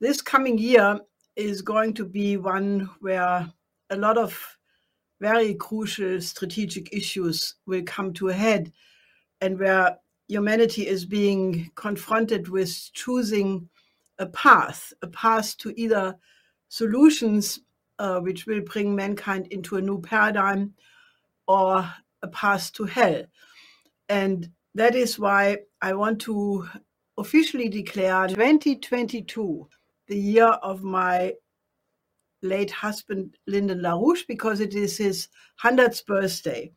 this coming year is going to be one where a lot of very crucial strategic issues will come to a head, and where humanity is being confronted with choosing a path to either solutions which will bring mankind into a new paradigm, or a path to hell. And that is why I want to officially declare 2022 the year of my late husband, Lyndon LaRouche, because it is his 100th birthday.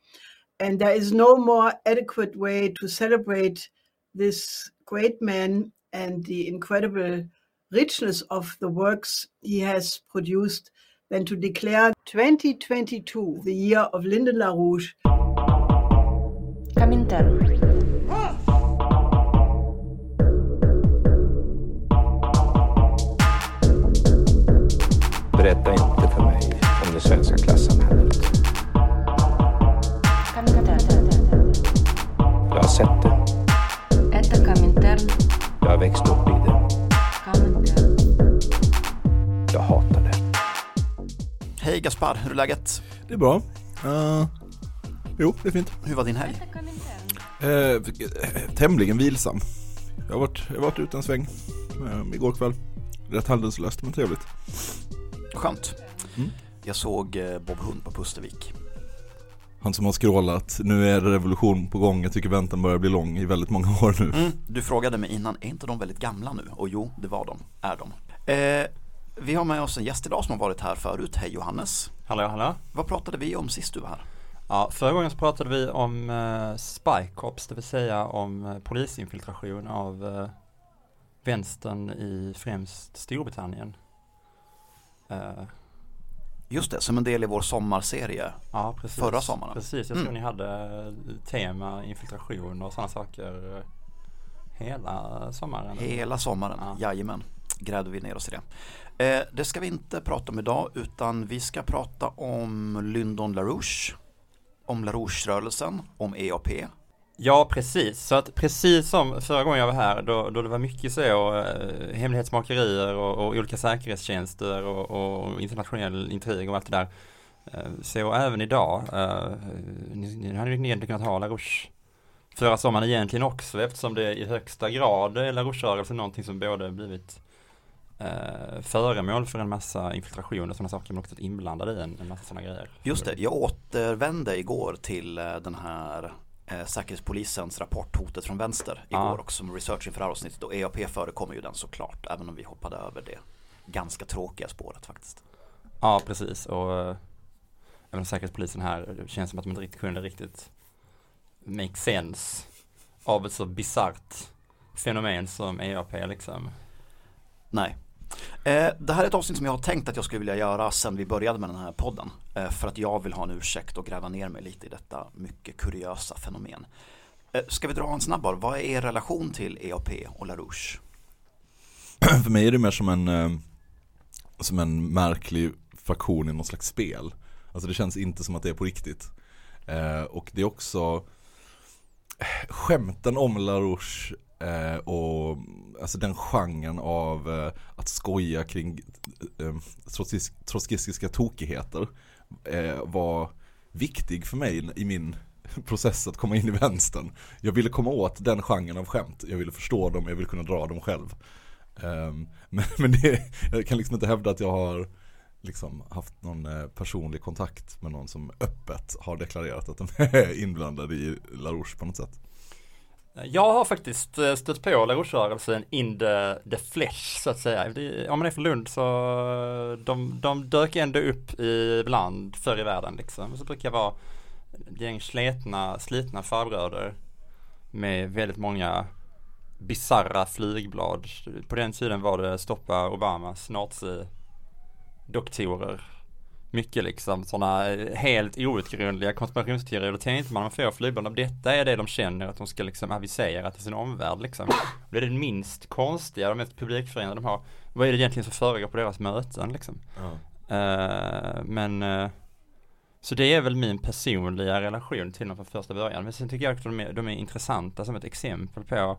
And there is no more adequate way to celebrate this great man and the incredible richness of the works he has produced than to declare 2022 the year of Lyndon LaRouche. Comintern. Berätta inte för mig om det svenska klassamhället. Jag har sett det. Jag har växt upp i det. Jag hatar det. Hej Gaspar, hur är läget? Det är bra. Jo, det är fint. Hur var din helg? Tämligen vilsam. Jag har varit ute en sväng igår kväll. Rätt handelslöst, men trevligt. Skönt. Mm. Jag såg Bob Hund på Pustervik. Han som har skrålat, nu är revolution på gång, jag tycker väntan börjar bli lång i väldigt många år nu. Mm. Du frågade mig innan, är inte de väldigt gamla nu? Och jo, det var de, är de. Vi har med oss en gäst idag som har varit här förut. Hej Johannes. Hallå, hallå. Vad pratade vi om sist du var här? Ja, förra gången så pratade vi om Spy Cops, det vill säga om polisinfiltration av vänstern i främst Storbritannien. Just det, som en del i vår sommarserie. Ja, precis. Förra sommaren. Precis, jag tror ni hade tema infiltration och sådana saker hela sommaren. Hela sommaren, ja. Jajamän. Grädde vi ner oss i det. Det ska vi inte prata om idag, utan vi ska prata om Lyndon LaRouche, om LaRouche-rörelsen, om EAP. Ja, precis. Så att precis som förra gången jag var här, då det var mycket så hemlighetsmakerier och olika säkerhetstjänster och internationell intrig och allt det där. Så även idag, ni hade ju egentligen kunnat ha LaRouche förra sommaren egentligen också, eftersom det i högsta grad är LaRouche-rörelsen någonting som både blivit föremål för en massa infiltration och sådana saker, men också inblandade i en massa sådana grejer. Just det, jag återvände igår till den här Säkerhetspolisens rapport Hotet från vänster igår och som research inför avsnittet, och EAP förekommer ju den såklart, även om vi hoppade över det ganska tråkiga spåret faktiskt. Ja, precis, och även Säkerhetspolisen här, det känns som att de inte riktigt kunde make sense av ett så bizarrt fenomen som EAP liksom. Nej. Det här är ett avsnitt som jag har tänkt att jag skulle vilja göra sen vi började med den här podden, för att jag vill ha en ursäkt och gräva ner mig lite i detta mycket kuriösa fenomen. Ska vi dra en snabbare? Vad är er relation till EAP och LaRouche? För mig är det mer som en märklig fraktion i något slags spel. Alltså det känns inte som att det är på riktigt. Och det är också skämten om LaRouche och alltså den genren av att skoja kring trotskistiska tokigheter var viktig för mig i min process att komma in i vänstern. Jag ville komma åt den genren av skämt. Jag ville förstå dem, jag ville kunna dra dem själv. Men det, jag kan liksom inte hävda att jag har liksom haft någon personlig kontakt med någon som öppet har deklarerat att de är inblandade i LaRouche på något sätt. Jag har faktiskt stött på LaRouche-rörelsen in the flesh, så att säga. Om man är från Lund så de dök ändå upp ibland förr i världen liksom. Så brukar jag vara gäng slitna farbröder med väldigt många bizarra flygblad. På den tiden var det stoppa Obamas nazi-doktorer. Mycket liksom sådana helt outgrundliga konspirationsteorier. Då tänkte man får flygblad om detta är det de känner att de ska liksom avisera till sin omvärld liksom. Det är det minst konstiga, de mest publikförenade de har. Vad är det egentligen som föregår på deras möten liksom? Så det är väl min personliga relation till dem från första början. Men sen tycker jag att de är intressanta som ett exempel på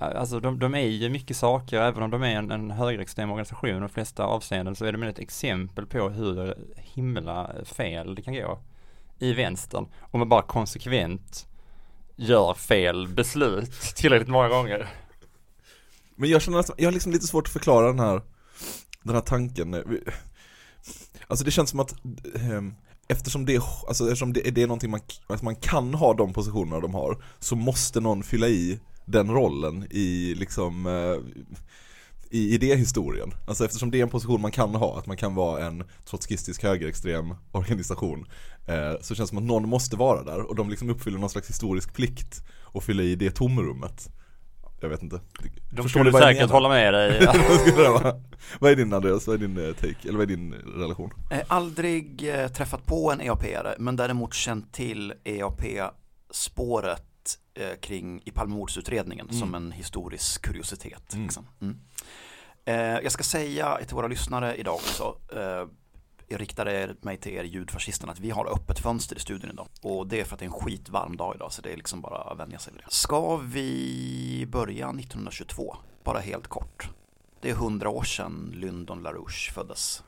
Alltså de är ju mycket saker, även om de är en högerextrem organisation i de flesta avseenden, så är det ett exempel på hur himla fel det kan gå i vänstern om man bara konsekvent gör fel beslut tillräckligt många gånger. Men jag känner att jag har lite svårt att förklara den här tanken. Alltså det känns som att eftersom det är någonting man kan ha de positionerna de har, så måste någon fylla i den rollen i liksom i idéhistorien. Alltså eftersom det är en position man kan ha, att man kan vara en trotskistisk högerextrem organisation, så känns det som att någon måste vara där, och de liksom uppfyller någon slags historisk plikt och fylla i det tomrummet. Jag vet inte. De skulle säkert hålla med dig. Ja. Vad är din, Andreas? Vad är din take? Eller vad är din relation? Aldrig träffat på en EAP-are, men däremot känt till EAP-spåret kring i Palmemordsutredningen som en historisk kuriositet. Liksom. Jag ska säga till våra lyssnare idag också, jag riktade mig till er ljudfascisterna, att vi har öppet fönster i studion idag. Och det är för att det är en skitvarm dag idag, så det är liksom bara att vänja sig vid det. Ska vi börja 1922? Bara helt kort. Det är 100 år sedan Lyndon LaRouche föddes.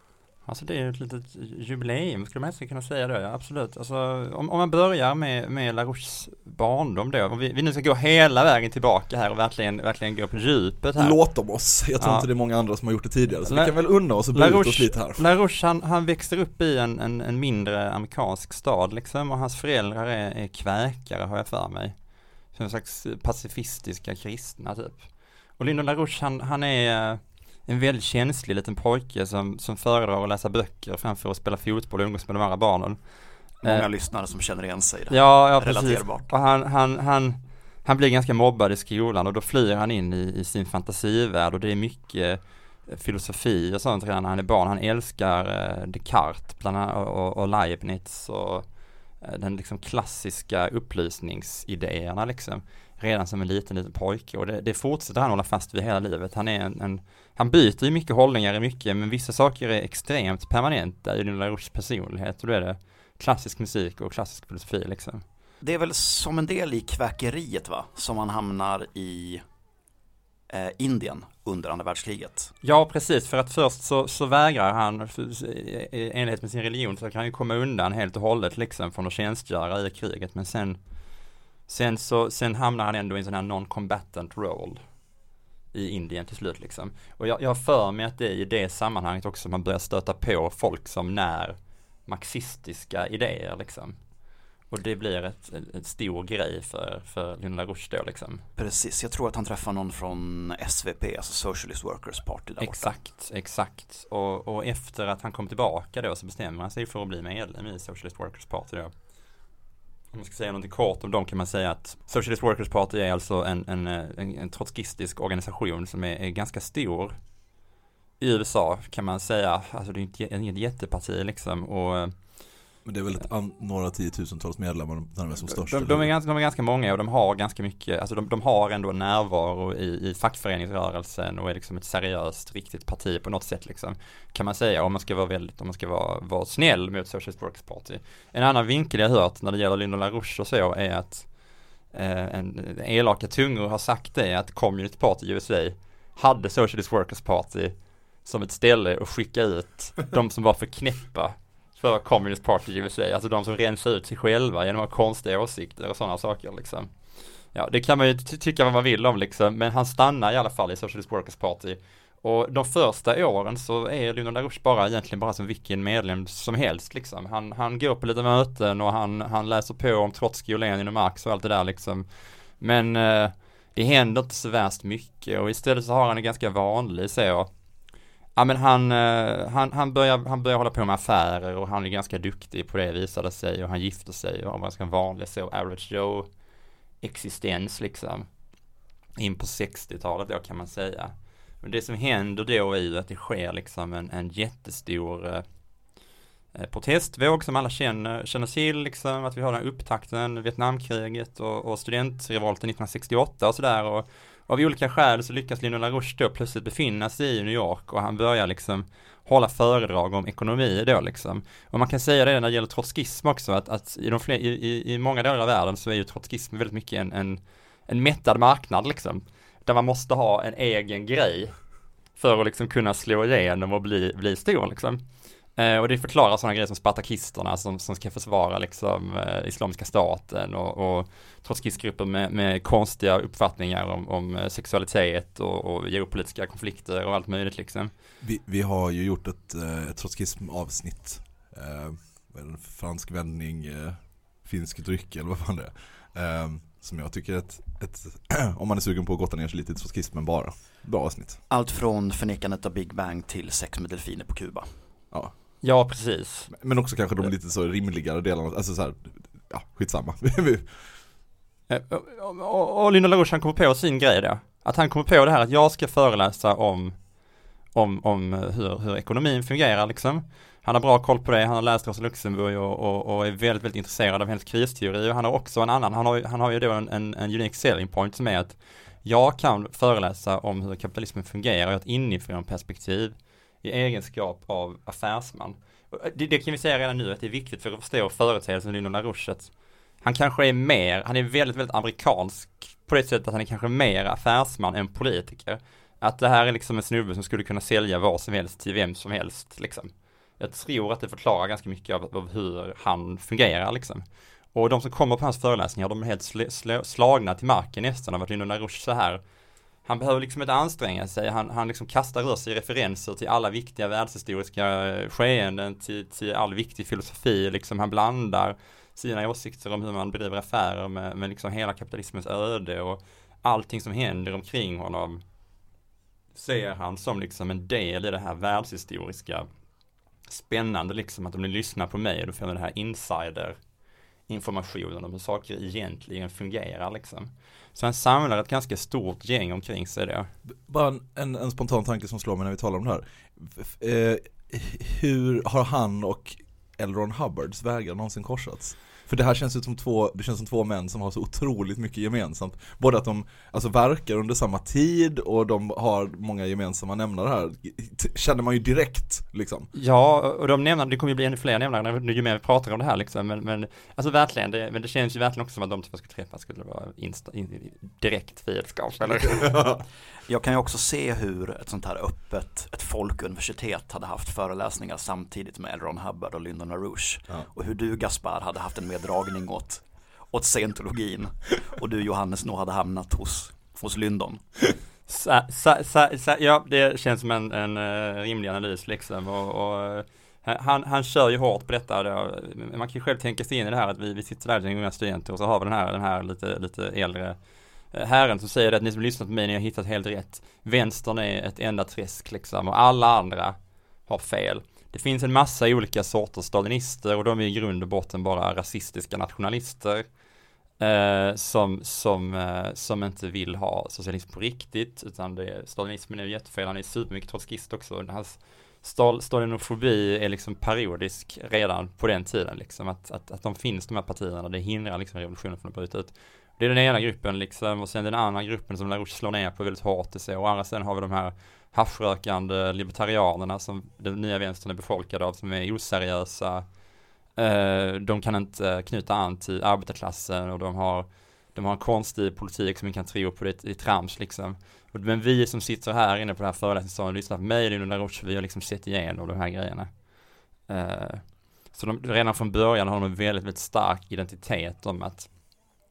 Alltså det är ju ett litet jubileum, skulle man helst kunna säga det, ja, absolut. Alltså, om man börjar med LaRouches barndom då, om vi nu ska gå hela vägen tillbaka här och verkligen gå på djupet här. Låt om oss, jag tror inte det är många andra som har gjort det tidigare, så vi kan väl unna oss och bryta oss lite här. LaRouche, han växer upp i en mindre amerikansk stad liksom, och hans föräldrar är kväkare, har jag för mig. Som en slags pacifistiska kristna typ. Och Lyndon LaRouche, han är en väldigt känslig liten pojke som föredrar att läsa böcker framför att spela fotboll och umgås med de andra barnen. Många lyssnare som känner igen sig i det. Ja, relaterbart. Och han blir ganska mobbad i skolan, och då flyr han in i sin fantasivärld, och det är mycket filosofi och sånt redan när han är barn. Han älskar Descartes bland annat, och Leibniz och den liksom klassiska upplysningsidéerna liksom, redan som en liten pojke, och det fortsätter han hålla fast vid hela livet. Han är han byter ju mycket hållningar i mycket, men vissa saker är extremt permanenta i LaRouches personlighet, och då är det klassisk musik och klassisk filosofi liksom. Det är väl som en del i kväkeriet, va, som man hamnar i Indien under andra världskriget. Ja, precis, för att först så vägrar han, i enlighet med sin religion, så kan han ju komma undan helt och hållet liksom från att tjänstgöra i kriget, men sen hamnar han ändå i en sån här non-combatant roll i Indien till slut liksom. Och jag för mig att det är i det sammanhanget också man börjar stöta på folk som när marxistiska idéer liksom. Och det blir ett stor grej för Lyndon LaRouche då liksom. Precis, jag tror att han träffar någon från SWP, alltså Socialist Workers Party där. Exakt. Och efter att han kom tillbaka då, så bestämmer han sig för att bli medlem i Socialist Workers Party då. Om man ska säga något kort om dem kan man säga att Socialist Workers Party är alltså en trotskistisk organisation som är ganska stor i USA, kan man säga. Alltså det är inget jätteparti liksom, och men det är väl några 10 000-tals medlemmar närmast som störst. De är ganska många, och de har ganska mycket, alltså de har ändå närvaro i fackföreningsrörelsen, och är liksom ett seriöst, riktigt parti på något sätt liksom, kan man säga, om man ska vara snäll mot Socialist Workers Party. En annan vinkel jag hört när det gäller Lyndon LaRouche och så är att en elaka tungor har sagt det, att Communist Party i USA hade Socialist Workers Party som ett ställe att skicka ut de som var för knäppa för Communist Party i USA, alltså de som rensar ut sig själva genom att ha konstiga åsikter och sådana saker liksom. Ja, det kan man ju tycka vad man vill om liksom, men han stannar i alla fall i Socialist Workers Party, och de första åren så är Lyndon LaRouche egentligen bara som vilken medlem som helst liksom. Han går på lite möten, och han läser på om Trotsky och Lenin och Marx och allt det där liksom, men det händer inte så värst mycket, och istället så har han en ganska vanlig så. Ja, men han börjar hålla på med affärer, och han är ganska duktig på det, visade sig, och han gifter sig och har ganska vanlig så average Joe existens liksom in på 60-talet då, kan man säga. Men det som händer då är ju att det sker liksom en jättestor protestvåg som alla känner till liksom, att vi har den här upptakten, Vietnamkriget och studentrevolten 1968 och sådär, och av olika skäl så lyckas Lyndon LaRouche då plötsligt befinna sig i New York, och han börjar liksom hålla föredrag om ekonomi då liksom. Och man kan säga det när det gäller trotskism också, att i många delar av världen så är ju trotskism väldigt mycket en mättad marknad liksom. där man måste ha en egen grej för att liksom kunna slå igenom och bli stor liksom. Och det förklarar sådana grejer som spartakisterna som ska försvara liksom, islamiska staten och trotskistgrupper med konstiga uppfattningar om sexualitet och geopolitiska konflikter och allt möjligt liksom. Vi har ju gjort ett trotskismavsnitt, en fransk vändning, finsk dryck eller vad fan det är. Som jag tycker ett om man är sugen på att gotta ner sig lite i trotskismen, bara bra avsnitt. Allt från förnekandet av Big Bang till sex med delfiner på Kuba. Ja. Ja, precis. Men också kanske de lite så rimligare delarna. Alltså så här, ja, skitsamma. Och Lyndon LaRouche, han kommer på sin grej då. Att han kommer på det här att jag ska föreläsa om hur ekonomin fungerar liksom. Han har bra koll på det. Han har läst oss i Luxemburg och är väldigt, väldigt intresserad av hennes kristeori. Och han har också en annan. Han har ju då en unik selling point som är att jag kan föreläsa om hur kapitalismen fungerar och ett inifrån perspektiv i egenskap av affärsman. Det kan vi säga redan nu att det är viktigt för att förstå företeelsen Lyndon LaRouche. Han kanske är mer, han är väldigt, väldigt amerikansk på det sättet att han är kanske mer affärsman än politiker. Att det här är liksom en snubbe som skulle kunna sälja vad som helst till vem som helst liksom. Jag tror att det förklarar ganska mycket av hur han fungerar liksom. Och de som kommer på hans föreläsningar, de är helt slagna till marken nästan av att Lyndon LaRouche så här. Han behöver liksom inte anstränga sig. Han liksom kastar rör sig i referenser till alla viktiga världshistoriska skeenden, till all viktig filosofi. Liksom han blandar sina åsikter om hur man bedriver affärer med liksom hela kapitalismens öde och allting som händer omkring honom. Ser han som liksom en del i det här världshistoriska. Spännande liksom att om ni lyssnar på mig, då får ni det här insiderinformationen om hur saker egentligen fungerar liksom. Så han samlar ett ganska stort gäng omkring sig då. Bara en spontan tanke som slår mig när vi talar om det här. Hur har han och L. Ron Hubbards vägar någonsin korsats? För det här känns ut som två män som har så otroligt mycket gemensamt. Både att de alltså verkar under samma tid och de har många gemensamma nämnare här. Känner man ju direkt liksom. Ja, och de nämnare, det kommer ju bli ännu fler nämnare ju mer vi pratar om det här liksom. Men alltså verkligen, men det känns ju verkligen också som att de typ skulle träffas skulle vara direkt fiendskap. Jag kan ju också se hur ett sånt här öppet, ett folkuniversitet hade haft föreläsningar samtidigt med L. Ron Hubbard och Lyndon LaRouche. Ja. Och hur du, Gaspar, hade haft en meddragning åt scientologin och du, Johannes, nog hade hamnat hos Lyndon. Ja, det känns som en rimlig analys liksom. Och han kör ju hårt på detta. Då. Man kan ju själv tänka sig in i det här att vi sitter där till unga studenter och så har vi den här lite äldre herren som säger att ni som lyssnat på mig, ni har hittat helt rätt. Vänstern är ett enda träsk liksom och alla andra har fel. Det finns en massa olika sorters stalinister och de är i grund och botten bara rasistiska nationalister som inte vill ha socialism på riktigt, utan stalinismen är ju jättefel. Han är supermycket trotskist också. Hans stalinofobi är liksom periodisk redan på den tiden liksom, att de finns, de här partierna, det hindrar liksom revolutionen från att bryta ut. Det är den ena gruppen liksom, och sen den andra gruppen som LaRouche slår ner på väldigt hårt och så, och andra sen har vi de här haschrökande libertarianerna som den nya vänstern är befolkad av, som är oseriösa. De kan inte knyta an till arbetarklassen och de har en konstig politik som man kan tro på, det i trams liksom. Men vi som sitter här inne på det här föreläsningssalen och lyssnar på mig, Lyndon LaRouche, vi har liksom sett igenom de här grejerna. Så de, redan från början har de en väldigt, väldigt stark identitet om att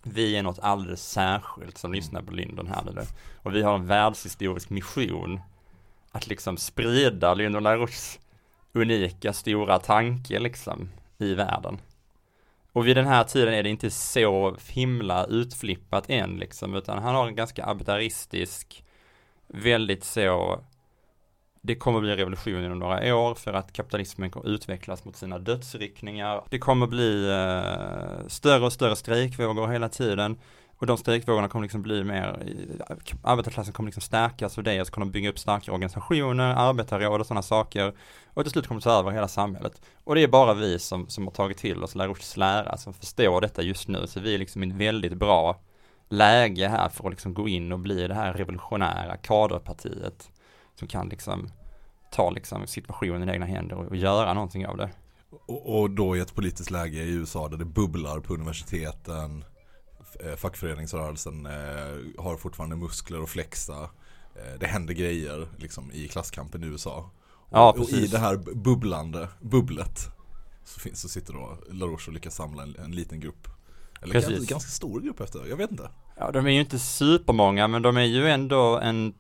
vi är något alldeles särskilt som lyssnar på Lyndon här nu. Och vi har en världshistorisk mission att liksom sprida Lyndon LaRouches unika, stora tanke liksom i världen. Och vid den här tiden är det inte så himla utflippat än liksom, utan han har en ganska arbetaristisk, väldigt så, det kommer bli revolution inom några år för att kapitalismen kommer utvecklas mot sina dödsryckningar. Det kommer bli större och större strejkvågor hela tiden. Och de strejkvågorna kommer liksom bli mer, arbetarklassen kommer liksom stärkas och det, så kommer de bygga upp starkare organisationer, arbetarråd och sådana saker. Och till slut kommer det ta över hela samhället. Och det är bara vi som har tagit till oss LaRouches lära som förstår detta just nu. Så vi är liksom i ett väldigt bra läge här för att liksom gå in och bli det här revolutionära kaderpartiet som kan liksom ta liksom situationen i egna händer och göra någonting av det. Och då i ett politiskt läge i USA där det bubblar på universiteten, fackföreningsrörelsen har fortfarande muskler att flexa. Det händer grejer liksom, i klasskampen i USA. Och, ja, och i det här bubblet så sitter då LaRouche och lyckas samla en liten grupp. Eller precis. En ganska stor grupp efter, jag vet inte. Ja, de är ju inte supermånga, men de är ju ändå en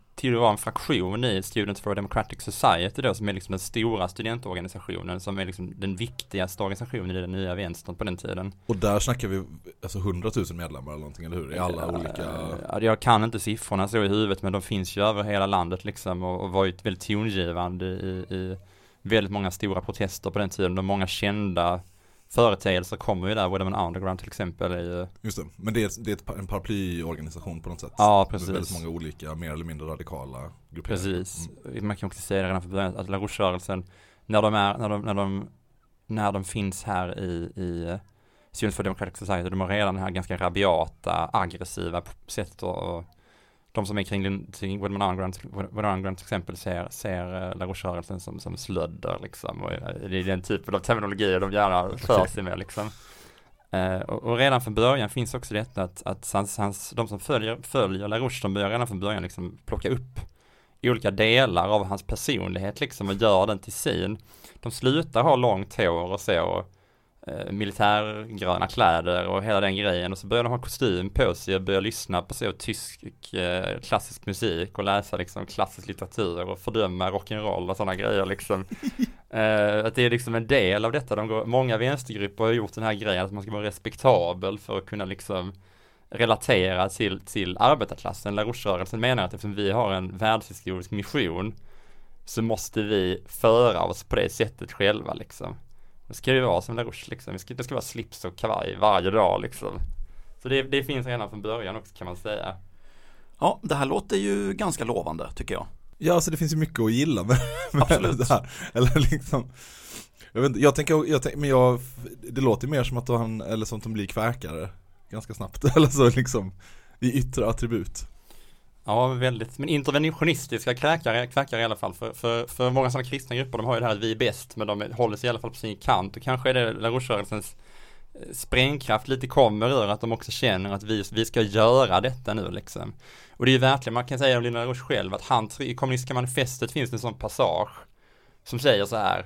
fraktion i Students for a Democratic Society då, som är liksom den stora studentorganisationen, som är liksom den viktigaste organisationen i den nya vänstern på den tiden. Och där snackar vi alltså 100 000 medlemmar eller någonting, eller hur? I alla olika... Jag kan inte siffrorna så i huvudet, men de finns ju över hela landet liksom, och var ju väldigt tongivande i väldigt många stora protester på den tiden. De många kända företeelser kommer ju där, både med underground till exempel. Just det, men det är en paraplyorganisation på något sätt. Ja, precis. Med väldigt många olika, mer eller mindre radikala grupper. Precis, man kan också säga redan från början att LaRouche-rörelsen, när de finns här i Students for a Democratic Society, de har redan den här ganska rabiata, aggressiva sättet, och de som är kring Underground till exempel ser LaRouche-rörelsen som slödder liksom, och det är den typen av terminologier de gärna för sig med liksom. Och redan från början finns också detta att de som följer LaRouche, de börjar redan från början liksom plocka upp olika delar av hans personlighet liksom, och gör den till sin. De slutar ha långt hår och så, militärgröna kläder och hela den grejen, och så börjar de ha kostym på sig och börjar lyssna på så tysk klassisk musik och läsa liksom klassisk litteratur och fördöma rock'n'roll och sådana grejer liksom. Att det är liksom en del av detta. Många vänstergrupper har gjort den här grejen att man ska vara respektabel för att kunna liksom relatera till arbetarklassen. LaRouche-rörelsen menar att eftersom vi har en världshistorisk mission så måste vi föra oss på det sättet själva liksom. Det ska ju vara som LaRouche liksom. Det ska vara slips och kavaj varje dag liksom. Så det finns redan från början också, kan man säga. Ja, det här låter ju ganska lovande, tycker jag. Ja, alltså det finns ju mycket att gilla med det här. Eller liksom, jag vet inte, jag tänker, men det låter ju mer som att han, eller som att de blir kväkare ganska snabbt, eller så liksom i yttre attribut. Ja, väldigt. Men interventionistiska kräkare i alla fall. För många sådana kristna grupper, de har ju det här att vi är bäst, men de håller sig i alla fall på sin kant. Och kanske är det LaRouche-rörelsens sprängkraft lite kommer ur att de också känner att vi ska göra detta nu liksom. Och det är ju verkligen, man kan säga om Lyndon LaRouche själv, att i kommunistiska manifestet finns en sån passage som säger så här: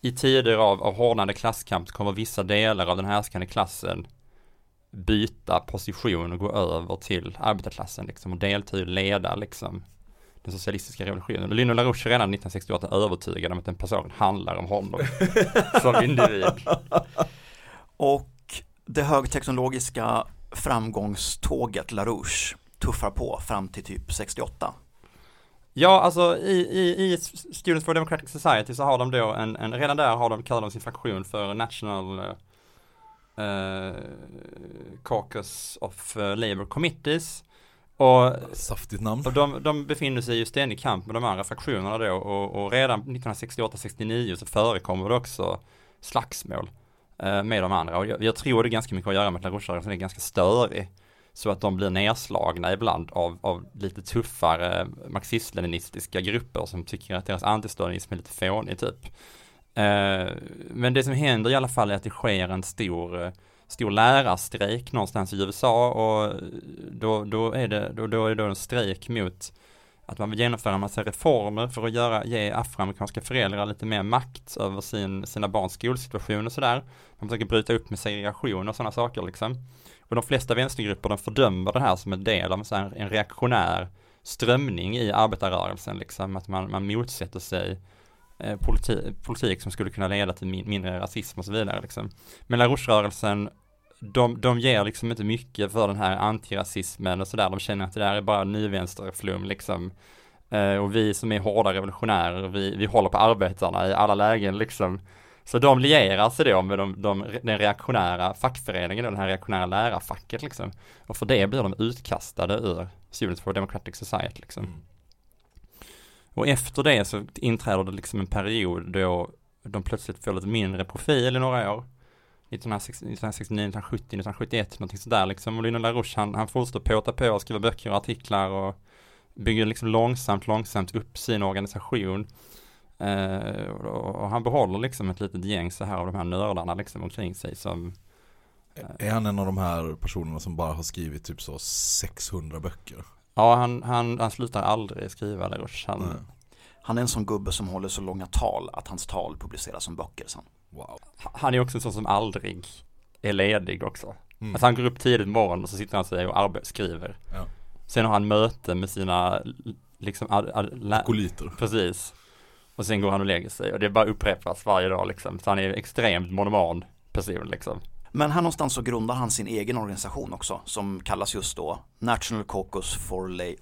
i tider av hårdnande klasskamp kommer vissa delar av den härskande klassen byta position och gå över till arbetarklassen liksom, och delta i leda liksom den socialistiska revolutionen. Och Lyndon LaRouche redan 1968 övertygad om att den personen handlar om honom som individ. Och det högteknologiska framgångståget LaRouche tuffar på fram till typ 68. Ja, alltså i Students for a Democratic Society så har de då redan där har de kallat sin fraktion för National Caucus of Labor Committees, och saftigt namn. De befinner sig ju ständigt i kamp med de andra fraktionerna då, och redan 1968-69 så förekommer det också slagsmål med de andra, och jag tror det är ganska mycket att göra med att LaRouche-rörelsen är ganska störig, så att de blir nedslagna ibland av lite tuffare marxist-leninistiska grupper som tycker att deras antistöringsm är lite fånig typ. Men det som händer i alla fall är att det sker en stor lärarstrejk någonstans i USA, och då är det en strejk mot att man vill genomföra en massa reformer för att ge afroamerikanska föräldrar lite mer makt över sina barns skolsituation och sådär. Man försöker bryta upp med segregation och sådana saker liksom. Och de flesta vänstergrupper, de fördömer det här som en del av en reaktionär strömning i arbetarrörelsen liksom, att man motsätter sig politik som skulle kunna leda till mindre rasism och så vidare liksom. Men LaRouche-rörelsen, de ger liksom inte mycket för den här antirasismen och sådär. De känner att det där är bara nyvänsterflum liksom. Och vi som är hårda revolutionärer, vi håller på arbetarna i alla lägen liksom. Så de lierar sig då med den reaktionära fackföreningen, den här reaktionära lärarfacket liksom. Och för det blir de utkastade ur Students for a Democratic Society liksom. Mm. Och efter det så inträder det liksom en period då de plötsligt får lite mindre profil i några år. 1969, 1970, 1971, någonting sådär liksom. Och Lyndon LaRouche, han fortsätter påta på och skriva böcker och artiklar och bygger liksom långsamt upp sin organisation. Och han behåller liksom ett litet gäng så här av de här nördarna liksom omkring sig som Är han en av de här personerna som bara har skrivit typ så 600 böcker? Ja, han slutar aldrig skriva. LaRouche. Han är en sån gubbe som håller så långa tal att hans tal publiceras som böcker sen. Wow. Han är också en sån som aldrig är ledig också. Mm. Alltså han går upp tidigt morgon och så sitter han sig och skriver. Ja. Sen har han möte med sina liksom koliter. Precis. Och sen går han och lägger sig. Och det bara upprepas varje dag liksom. Så han är extremt monoman person liksom. Men här någonstans så grundar han sin egen organisation också, som kallas just då National Caucus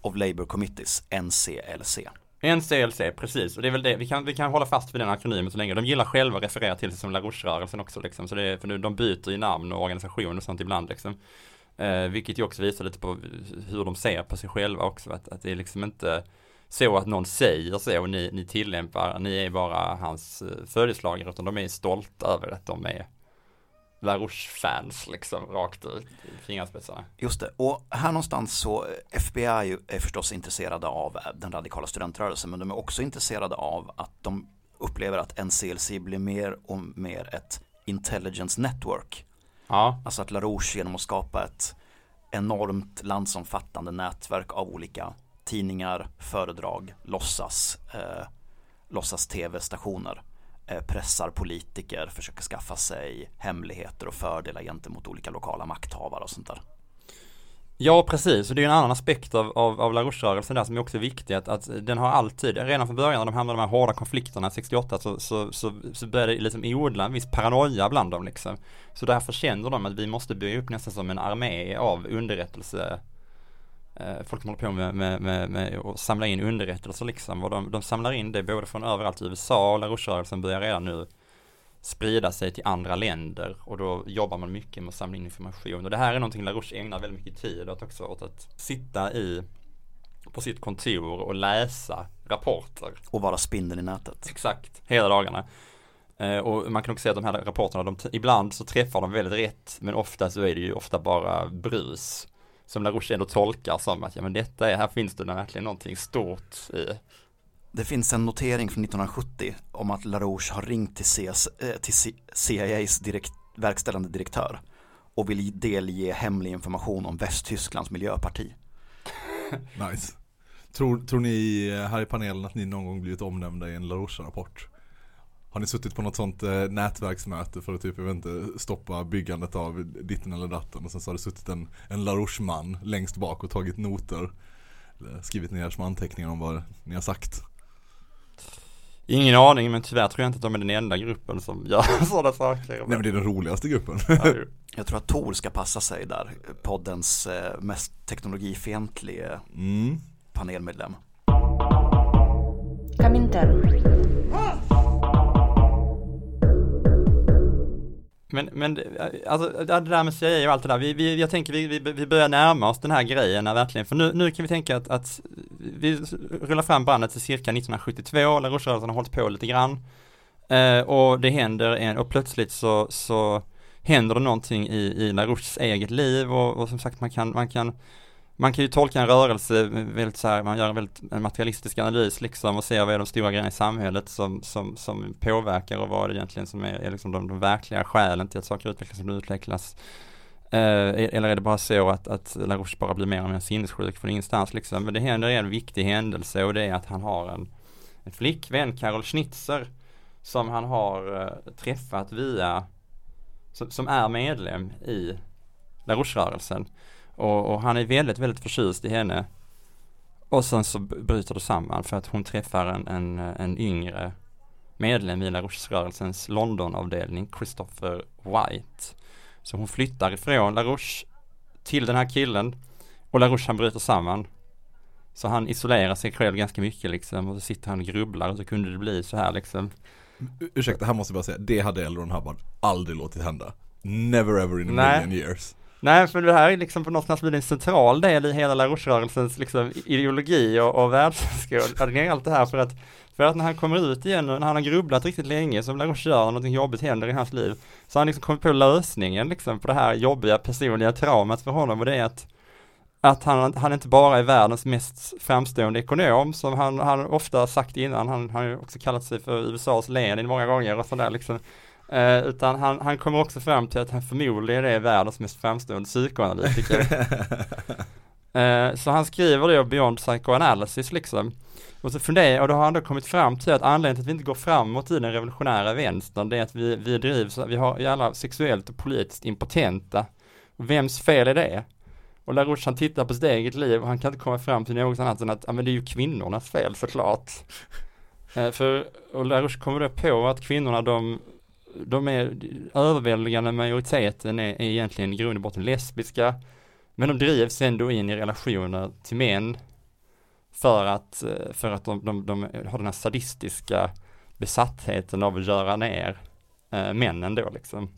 of Labor Committees, NCLC. NCLC, precis. Och det är väl det. Vi kan hålla fast vid den akronymen så länge. De gillar själva att referera till sig som LaRouche-rörelsen också. Liksom. Så det är, för nu, de byter ju namn och organisation och sånt ibland. Liksom. Vilket ju också visar lite på hur de ser på sig själva också. Att det är liksom inte så att någon säger så och ni tillämpar. Ni är bara hans födelslagare, utan de är stolta över att de är LaRouche-fans liksom, rakt i fingerspetsarna. Just det, och här någonstans så FBI är förstås intresserade av den radikala studentrörelsen, men de är också intresserade av att de upplever att NCLC blir mer och mer ett intelligence network. Ja. Alltså att LaRouche genom att skapa ett enormt landsomfattande nätverk av olika tidningar, föredrag, låtsas tv-stationer, pressar politiker, försöker skaffa sig hemligheter och fördelar gentemot olika lokala makthavare och sånt där. Ja, precis. Och det är en annan aspekt av LaRouche-rörelsen där som är också viktig, att den har alltid, redan från början när de hamnade i de här hårda konflikterna 68, så började det liksom odla en viss paranoia bland dem liksom. Så därför känner de att vi måste bygga upp nästan som en armé av underrättelse. Folk som håller på med att samla in underrättelser liksom, och de samlar in det både från överallt i USA, och LaRouche-rörelsen börjar redan nu sprida sig till andra länder, och då jobbar man mycket med att samla in information. Och det här är någonting LaRouche ägnar väldigt mycket tid åt också, åt att sitta på sitt kontor och läsa rapporter. Och vara spindeln i nätet. Exakt, hela dagarna. Och man kan också säga att de här rapporterna, ibland så träffar de väldigt rätt, men ofta så är det ju ofta bara brus. Som LaRouche ändå tolkar som att ja, men här finns det verkligen någonting stort i. Det finns en notering från 1970 om att LaRouche har ringt till CIAs verkställande direktör och vill delge hemlig information om Västtysklands miljöparti. Nice. Tror ni här i panelen att ni någon gång blivit omnämnda i en LaRouche-rapport? Har ni suttit på något sånt nätverksmöte för att typ, jag vet inte, stoppa byggandet av ditten eller datten, och sen så har det suttit en LaRouche-man längst bak och tagit noter eller skrivit ner små anteckningar om vad ni har sagt? Ingen aning, men tyvärr tror jag inte att de är den enda gruppen som gör sådana saker. Nej, men det är den roligaste gruppen. Ja, jag tror att Tor ska passa sig där, poddens mest teknologifientliga panelmedlem. Men alltså, det där med CIA och allt det där, jag tänker vi börjar närma oss den här grejen här, verkligen. För nu kan vi tänka att vi rullar fram bandet till cirka 1972, LaRouche-rörelsen har hållit på lite grann. Och det händer och plötsligt så händer det någonting i LaRouches eget liv, och som sagt man kan ju tolka en rörelse väldigt så här, man gör en väldigt materialistisk analys liksom, och ser vad är de stora grejerna i samhället som påverkar, och vad det egentligen som är liksom de verkliga skälen till att saker utvecklas som utvecklas. Eller är det bara så att LaRouche bara blir mer och mer sinnessjuk från ingenstans liksom. Men det händer en viktig händelse, och det är att han har en flickvän, Carol Schnitzer, som han har träffat via, som är medlem i LaRouche-rörelsen. Och han är väldigt, väldigt förtjust i henne. Och sen så bryter det samman för att hon träffar en yngre medlem i LaRouche-rörelsens Londonavdelning, Christopher White. Så hon flyttar ifrån LaRouche till den här killen, och LaRouche han bryter samman. Så han isolerar sig själv ganska mycket liksom, och så sitter han och grubblar, och så kunde det bli så här liksom. Ursäkta, här måste jag bara säga, det hade L. Ron Hubbard aldrig låtit hända. Never ever in a million years. Nej, för det här är liksom på något sätt en central del i hela LaRouche-rörelsens liksom ideologi och världsskåd. Allt det här för att när han kommer ut igen, och när han har grubblat riktigt länge, så LaRouche gör något jobbigt händer i hans liv. Så han liksom kommer på lösningen liksom på det här jobbiga personliga traumat för honom, och det är att han inte bara är världens mest framstående ekonom, som han ofta sagt innan. Han har ju också kallat sig för USAs Lenin många gånger och sådär liksom. Utan han kommer också fram till att han förmodligen är världens mest framstående psykoanalytiker. Så han skriver det Beyond Psychoanalysis liksom. Och så från det, och då har han då kommit fram till att anledningen till att vi inte går framåt i den revolutionära vänstern, det är att vi drivs, vi är alla sexuellt och politiskt impotenta. Och vems fel är det? Och LaRouche, han tittar på sitt eget liv och han kan inte komma fram till något annat än att men det är ju kvinnornas fel såklart. Och LaRouche kommer då på att kvinnorna, de är överväldigande majoriteten är egentligen i grund och botten lesbiska. Men de drivs ändå in i relationer till män för att de har den här sadistiska besattheten av att göra ner männen då liksom.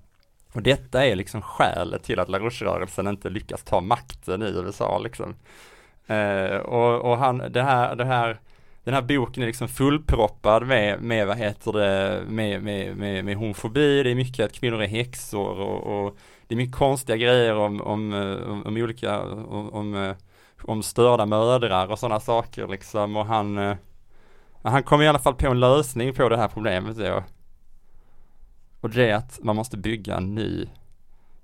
Och detta är liksom skälet till att LaRouche-rörelsen inte lyckas ta makten i USA liksom. Och han, den här boken är liksom fullproppad med vad heter det, med homofobi. Det är mycket att kvinnor är häxor och det är mycket konstiga grejer om olika om störda mödrar och sådana saker liksom. Och han kom i alla fall på en lösning på det här problemet då. Och det är att man måste bygga en ny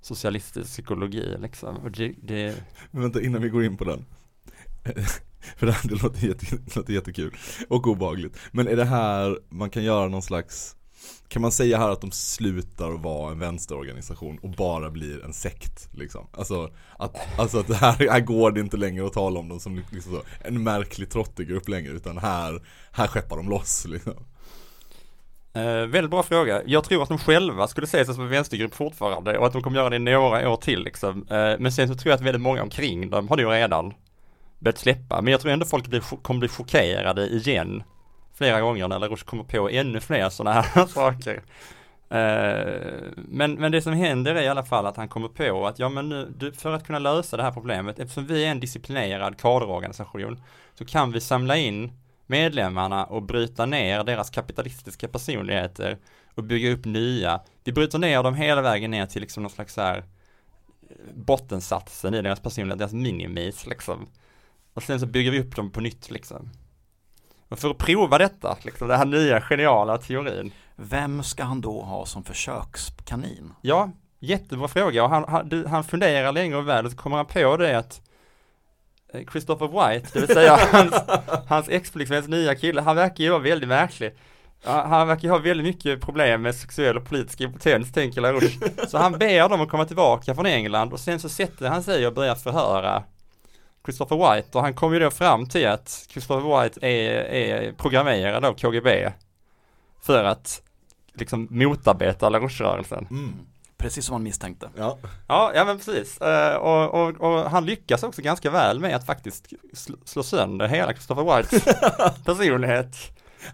socialistisk psykologi liksom. Och det... Men vänta, innan vi går in på den. För det låter jättekul och obehagligt. Men är det här, man kan göra någon slags, kan man säga här att de slutar vara en vänsterorganisation och bara blir en sekt liksom? Alltså att det här går det inte längre att tala om dem som liksom så, en märklig trottegrupp längre, utan här skeppar de loss liksom. Väldigt bra fråga. Jag tror att de själva skulle se sig som en vänstergrupp fortfarande och att de kommer göra det några år till liksom. Men sen så tror jag att väldigt många omkring dem har det ju redan börjat släppa. Men jag tror ändå folk kommer bli chockerade igen flera gånger när LaRouche kommer på ännu fler sådana här saker. Men det som händer är i alla fall att han kommer på att för att kunna lösa det här problemet, eftersom vi är en disciplinerad kaderorganisation, så kan vi samla in medlemmarna och bryta ner deras kapitalistiska personligheter och bygga upp nya. Vi bryter ner dem hela vägen ner till liksom någon slags så här bottensatsen i deras personlighet, deras minimis liksom. Och sen så bygger vi upp dem på nytt liksom. Och för att prova detta, liksom, den här nya geniala teorin. Vem ska han då ha som försökskanin? Ja, jättebra fråga. Och han funderar längre och väl och så kommer han på det att Christopher White, det vill säga hans ex-flickväns nya kille, han verkar ju vara väldigt märklig. Han verkar ju ha väldigt mycket problem med sexuell och politisk impotens, tänker LaRouche. Så han ber dem att komma tillbaka från England och sen så sätter han sig och börjar förhöra Christopher White, och han kom ju då fram till att Christopher White är programmerad av KGB för att liksom motarbeta LaRouche-rörelsen. Mm. Precis som han misstänkte. Ja, men precis. Och han lyckas också ganska väl med att faktiskt slå sönder hela Christopher Whites personlighet.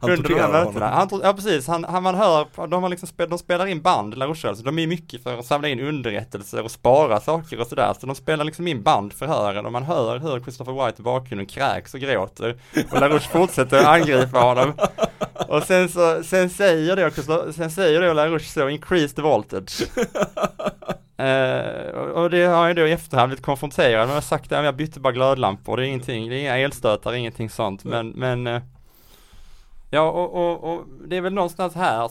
Han torterar honom. Ja, precis. Man hör, de spelar in band, LaRouche. De är mycket för att samla in underrättelser och spara saker och sådär. Så de spelar liksom in band förhören och man hör hur Christopher White i bakgrunden kräks och gråter. Och LaRouche fortsätter angripa honom. Och sen säger då LaRouche så, increase the voltage. Och det har jag då i efterhand blivit konfronterad. Man har sagt att jag bytte bara glödlampor. Det är ingenting, det är inga elstötar, ingenting sånt. Men ja, och det är väl någonstans här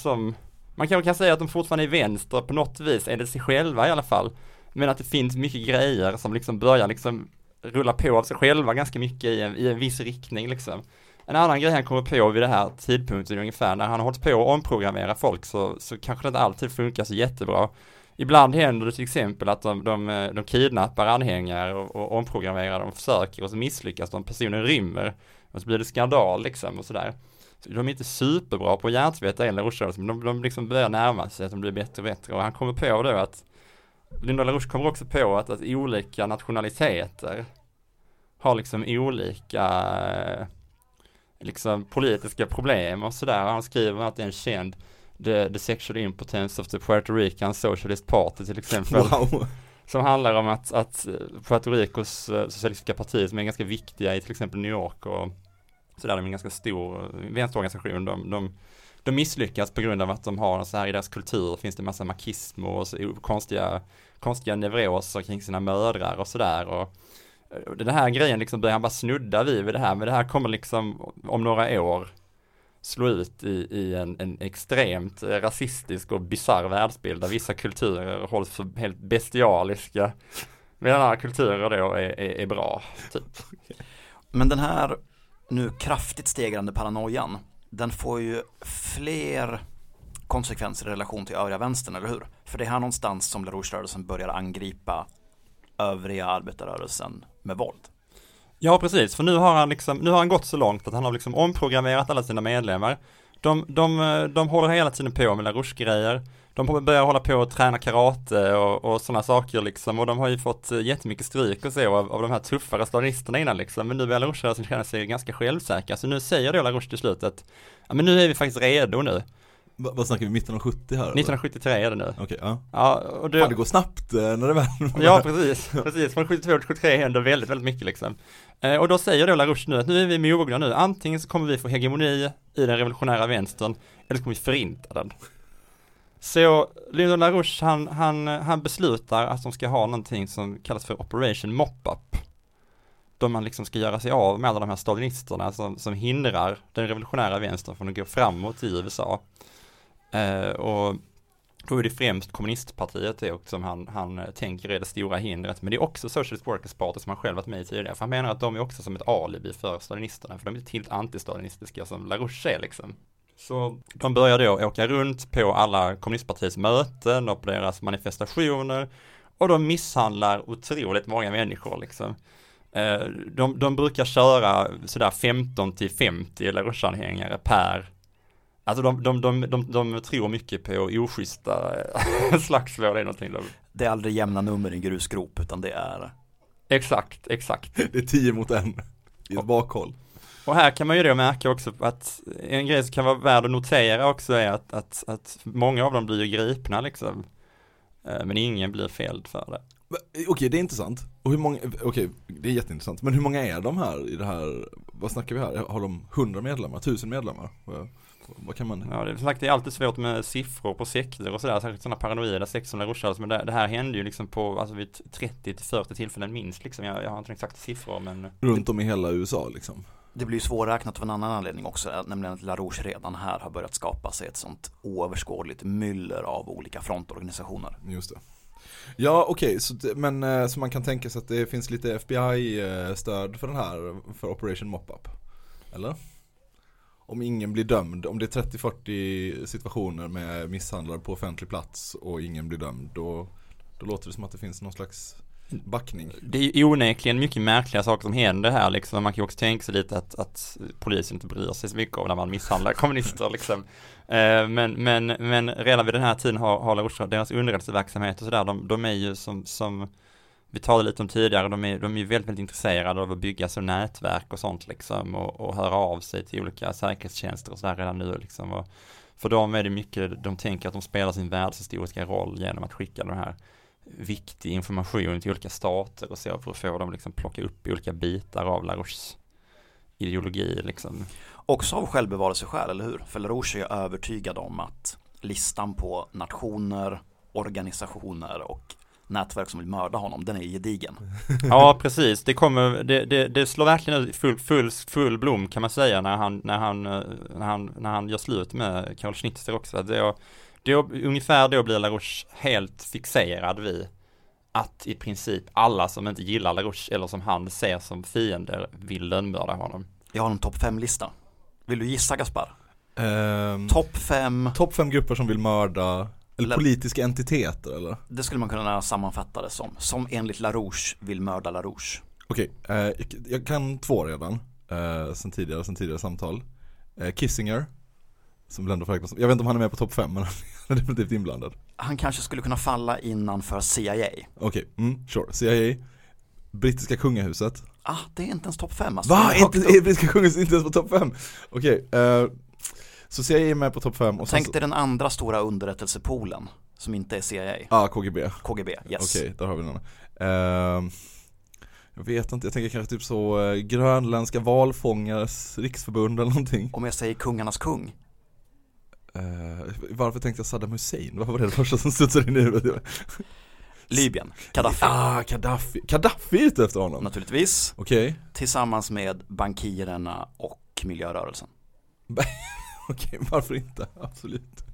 som man kan säga att de fortfarande är vänster på något vis, är det sig själva i alla fall, men att det finns mycket grejer som liksom börjar liksom rulla på av sig själva ganska mycket i en viss riktning liksom. En annan grej han kommer på vid det här tidpunkten ungefär, när han har hållit på att omprogrammera folk, så kanske det inte alltid funkar så jättebra. Ibland händer det till exempel att de kidnappar anhängare och omprogrammerar dem och försöker, och så misslyckas de, personen rymmer. Och så blir det skandal liksom och sådär. Så de är inte superbra på hjärntvätta eller LaRouche, men de liksom börjar närma sig att de blir bättre och bättre. Och han kommer på då att Lyndon LaRouche kommer också på att olika nationaliteter har liksom olika liksom politiska problem och sådär. Han skriver att det är en känd The Sexual Impotence of the Puerto Rican Socialist Party till exempel. Wow. Som handlar om att Puerto Ricos socialistiska parti, som är ganska viktiga i till exempel New York och sådär, de är en ganska stor vänsterorganisation, de misslyckas på grund av att de har så här, i deras kultur finns det en massa marxism och konstiga nevroser kring sina mödrar och sådär, och den här grejen liksom börjar han bara snudda vid det här, men det här kommer liksom om några år slå ut i en extremt rasistisk och bizarr världsbild där vissa kulturer hålls för helt bestialiska medan andra kulturer då är bra. Typ. Men den här nu kraftigt stegrande paranoian, den får ju fler konsekvenser i relation till övriga vänstern, eller hur? För det är här någonstans som LaRouche-rörelsen börjar angripa övriga arbetarrörelsen med våld. Ja, precis. För nu har han gått så långt att han har liksom omprogrammerat alla sina medlemmar. De håller hela tiden på med LaRouche-grejer. De börjar hålla på och träna karate och sådana saker liksom. Och de har ju fått jättemycket stryk och så av de här tuffare stalinisterna innan liksom. Men nu börjar LaRouche-rörelsen känna sig ganska självsäker. Så nu säger då LaRouche till slut att ja, men nu är vi faktiskt redo nu. Vad snackar vi, 1970 här? 1973 är det nu. Okej, ja. Ja, och det går snabbt när det väl... Ja, precis. Från 72 till 73 händer väldigt, väldigt mycket liksom. Och då säger då LaRouche nu att nu är vi mogna nu. Antingen så kommer vi få hegemoni i den revolutionära vänstern eller så kommer vi förinta den. Så Lyndon LaRouche han beslutar att de ska ha någonting som kallas för Operation Mop-Up. Då man liksom ska göra sig av med alla de här stalinisterna som hindrar den revolutionära vänstern från att gå framåt i USA. Och då är det främst kommunistpartiet det som han tänker är det stora hindret, men det är också Socialist Workers Party som han själv varit med i tidigare, för han menar att de är också som ett alibi för stalinisterna, för de är inte helt antistalinistiska som LaRouche är liksom. Så de börjar då åka runt på alla kommunistpartiets möten och på deras manifestationer, och de misshandlar otroligt många människor liksom. De brukar köra sådär 15-50 LaRouche-anhängare per. Alltså de tror mycket på oschyssta slagsmål eller någonting. Det är aldrig jämna nummer i en grusgrop, utan det är... Exakt. Det är 10 mot 1 i ett bakhåll. Och här kan man ju då märka också att en grej som kan vara värd att notera också är att många av dem blir ju gripna liksom. Men ingen blir fälld för det. Okej, det är intressant. Och hur många... Okej, det är jätteintressant. Men hur många är de här i det här... Vad snackar vi här? Har de 100 medlemmar? 1000 medlemmar? Vad kan man... Ja, det är alltid svårt med siffror på sekter och sådär, särskilt sådana paranoida sekter som LaRouche, men det här hände ju liksom på, alltså vid 30-40 tillfällen minst liksom. Jag har inte exakt siffror, men... Runt om i hela USA liksom. Det blir ju svårräknat av en annan anledning också, nämligen att LaRouche redan här har börjat skapa sig ett sånt oöverskådligt myller av olika frontorganisationer. Just det. Ja, okej. Men så man kan tänka sig att det finns lite FBI-stöd för den här, för Operation Mop-Up, eller? Om ingen blir dömd, om det är 30-40 situationer med misshandlare på offentlig plats och ingen blir dömd, då låter det som att det finns någon slags backning. Det är ju onekligen mycket märkliga saker som händer här liksom. Man kan ju också tänka sig lite att polisen inte bryr sig så mycket av när man misshandlar kommunister liksom. Men redan vid den här tiden har LaRouche, deras underrättelseverksamhet och sådär, de är ju som vi talade lite om tidigare, de är väldigt, väldigt intresserade av att bygga så nätverk och sånt liksom, och höra av sig till olika säkerhetstjänster och sådär redan nu liksom. Och för dem är det mycket, de tänker att de spelar sin världshistoriska roll genom att skicka den här viktig information till olika stater och så, för att få dem liksom plocka upp olika bitar av LaRouches ideologi liksom. Också av självbevarelseskäl, eller hur? För LaRouche är övertygad om att listan på nationer, organisationer och nätverk som vill mörda honom, den är gedigen. Ja, precis. Det slår verkligen full blom kan man säga när han gör slut med Carol Schnitzer också. Ungefär då blir LaRouche helt fixerad vid att i princip alla som inte gillar LaRouche eller som han ser som fiender vill lönnmörda honom. Jag har en topp 5-lista. Vill du gissa, Gaspar? Topp 5. Topp 5 grupper som vill mörda... Eller politiska entiteter, eller? Det skulle man kunna sammanfatta det som enligt LaRouche vill mörda LaRouche. Okej, jag kan 2 redan sen tidigare samtal. Kissinger, som bland annat räknas. Jag vet inte om han är med på topp 5, men han är definitivt inblandad. Han kanske skulle kunna falla innanför CIA. Okej, sure, CIA. Brittiska kungahuset. Ah, det är inte ens topp 5. Alltså. Va? Är brittiska kungahuset inte ens på topp 5? Okej, så CIA är med på topp 5. Och tänk dig den andra stora underrättelsepolen som inte är CIA. KGB. KGB, yes. Okej, där har vi den. Jag vet inte, jag tänker kanske typ så Grönländska valfångars riksförbund eller någonting. Om jag säger kungarnas kung. Varför tänkte jag Saddam Hussein? Varför var det det första som studsade in i huvudet? Libyen, Kaddafi. Kaddafi ute efter honom. Naturligtvis. Okej. Tillsammans med bankirerna och miljörörelsen. Okej, varför inte? Absolut.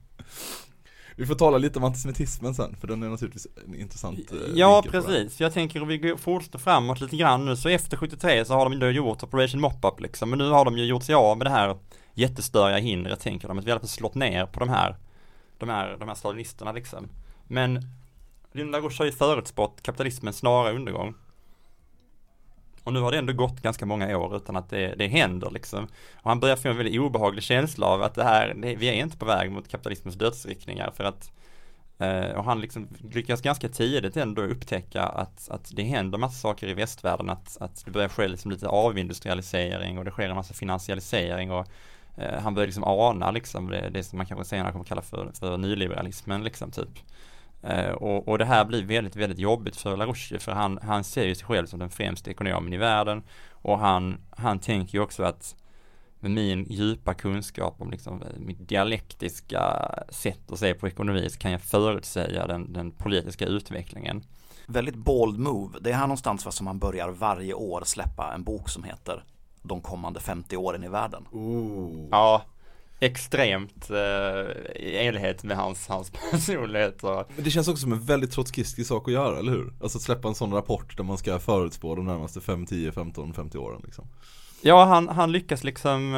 Vi får tala lite om antisemitismen sen, för den är naturligtvis en intressant... Ja, precis. Jag tänker att vi fortsätter framåt lite grann nu. Så efter 73 så har de då gjort Operation Mop-Up liksom. Men nu har de ju gjort sig av med det här jättestöriga hindret, tänker de. Att vi har slått ner på de här stalinisterna liksom. Men Lyndon LaRouche har ju förutspått kapitalismens snara undergång. Och nu har det ändå gått ganska många år utan att det händer liksom. Och han börjar få en väldigt obehaglig känsla av att vi är inte på väg mot kapitalismens dödsriktningar. För att, och han liksom lyckas ganska tidigt ändå upptäcka att det händer massa saker i västvärlden. Att det börjar ske liksom lite avindustrialisering och det sker en massa finansialisering. Och han börjar liksom ana liksom det som man kanske senare kommer kalla för nyliberalismen liksom typ. Och det här blir väldigt, väldigt jobbigt för LaRouche, för han ser ju sig själv som den främsta ekonomen i världen, och han tänker ju också att med min djupa kunskap om liksom, mitt dialektiska sätt att se på ekonomi, så kan jag förutsäga den politiska utvecklingen. Väldigt bold move. Det är här någonstans som man börjar varje år släppa en bok som heter De kommande 50 åren i världen. Ooh. Ja, extremt i enlighet med hans personlighet. Men det känns också som en väldigt trotskistisk sak att göra, eller hur? Alltså att släppa en sån rapport där man ska förutspå de närmaste 5, 10, 15, 50 åren. Liksom. Ja, han lyckas liksom...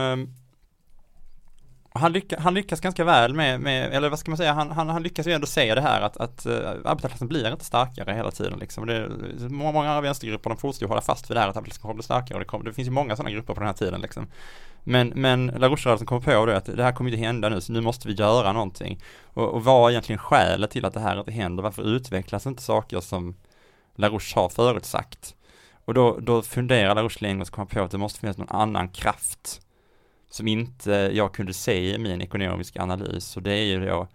Han lyckas ganska väl med eller vad ska man säga, han lyckas ju ändå säga det här att arbetarklassen blir inte starkare hela tiden liksom. Många vänstergrupper, de fortsätter hålla fast vid det här att arbetarklassen kommer bli starkare, och det finns ju många sådana grupper på den här tiden liksom. Men LaRouche-rörelsen kom på det, att det här kommer inte hända nu, så nu måste vi göra någonting. Och vad är egentligen skälet till att det här inte händer? Varför utvecklas inte saker som LaRouche har förutsagt? Och då funderar LaRouche länge och kommer på att det måste finnas någon annan kraft som inte jag kunde se i min ekonomiska analys. Och det är ju då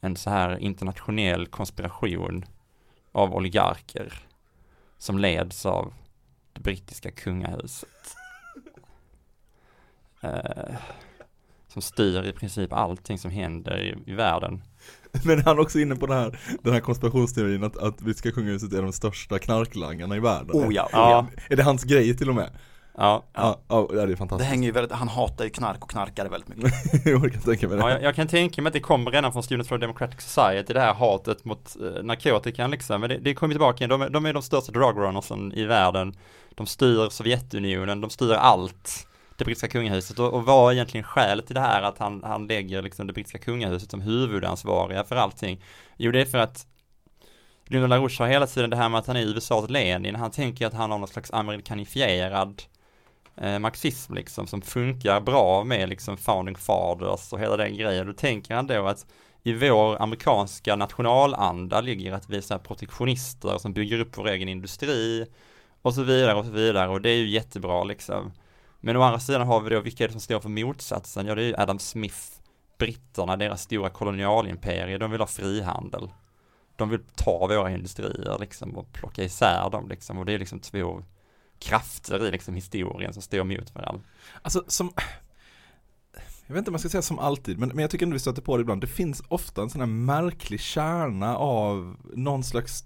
en så här internationell konspiration av oligarker som leds av det brittiska kungahuset. Som styr i princip allting som händer i världen. Men han är också inne på den här konspirationsteorin att brittiska kungahuset är de största knarklangarna i världen. Oh ja, oh ja. Är det hans grej till och med? Ja, det är fantastiskt. Det hänger ju väldigt, han hatar ju knark och knarkar väldigt mycket. Jag kan tänka mig att det kommer redan från Students for a Democratic Society, det här hatet mot narkotikan liksom. Men det kommer tillbaka igen. De är de största drugrunnersen i världen. De styr Sovjetunionen, de styr allt. Det brittiska kungahuset. Och vad är egentligen skälet till det här att han lägger liksom det brittiska kungahuset som huvudansvariga för allting? Jo, det är för att Lyndon LaRouche har hela tiden det här med att han är USAs Lenin. Han tänker att han har någon slags amerikanifierad marxism liksom, som funkar bra med liksom founding fathers och hela den grejen. Då tänker han då att i vår amerikanska nationalanda ligger att vi är så här protektionister som bygger upp vår egen industri och så vidare och så vidare, och det är ju jättebra liksom. Men å andra sidan har vi då, vilka är det som står för motsatsen? Ja, det är ju Adam Smith, britterna, deras stora kolonialimperier. De vill ha frihandel. De vill ta våra industrier liksom och plocka isär dem liksom, och det är liksom två krafter i liksom historien som står emot varandra. Alltså som, jag vet inte om man ska säga som alltid, men jag tycker ändå vi stöter på det ibland. Det finns ofta en sån här märklig kärna av någon slags,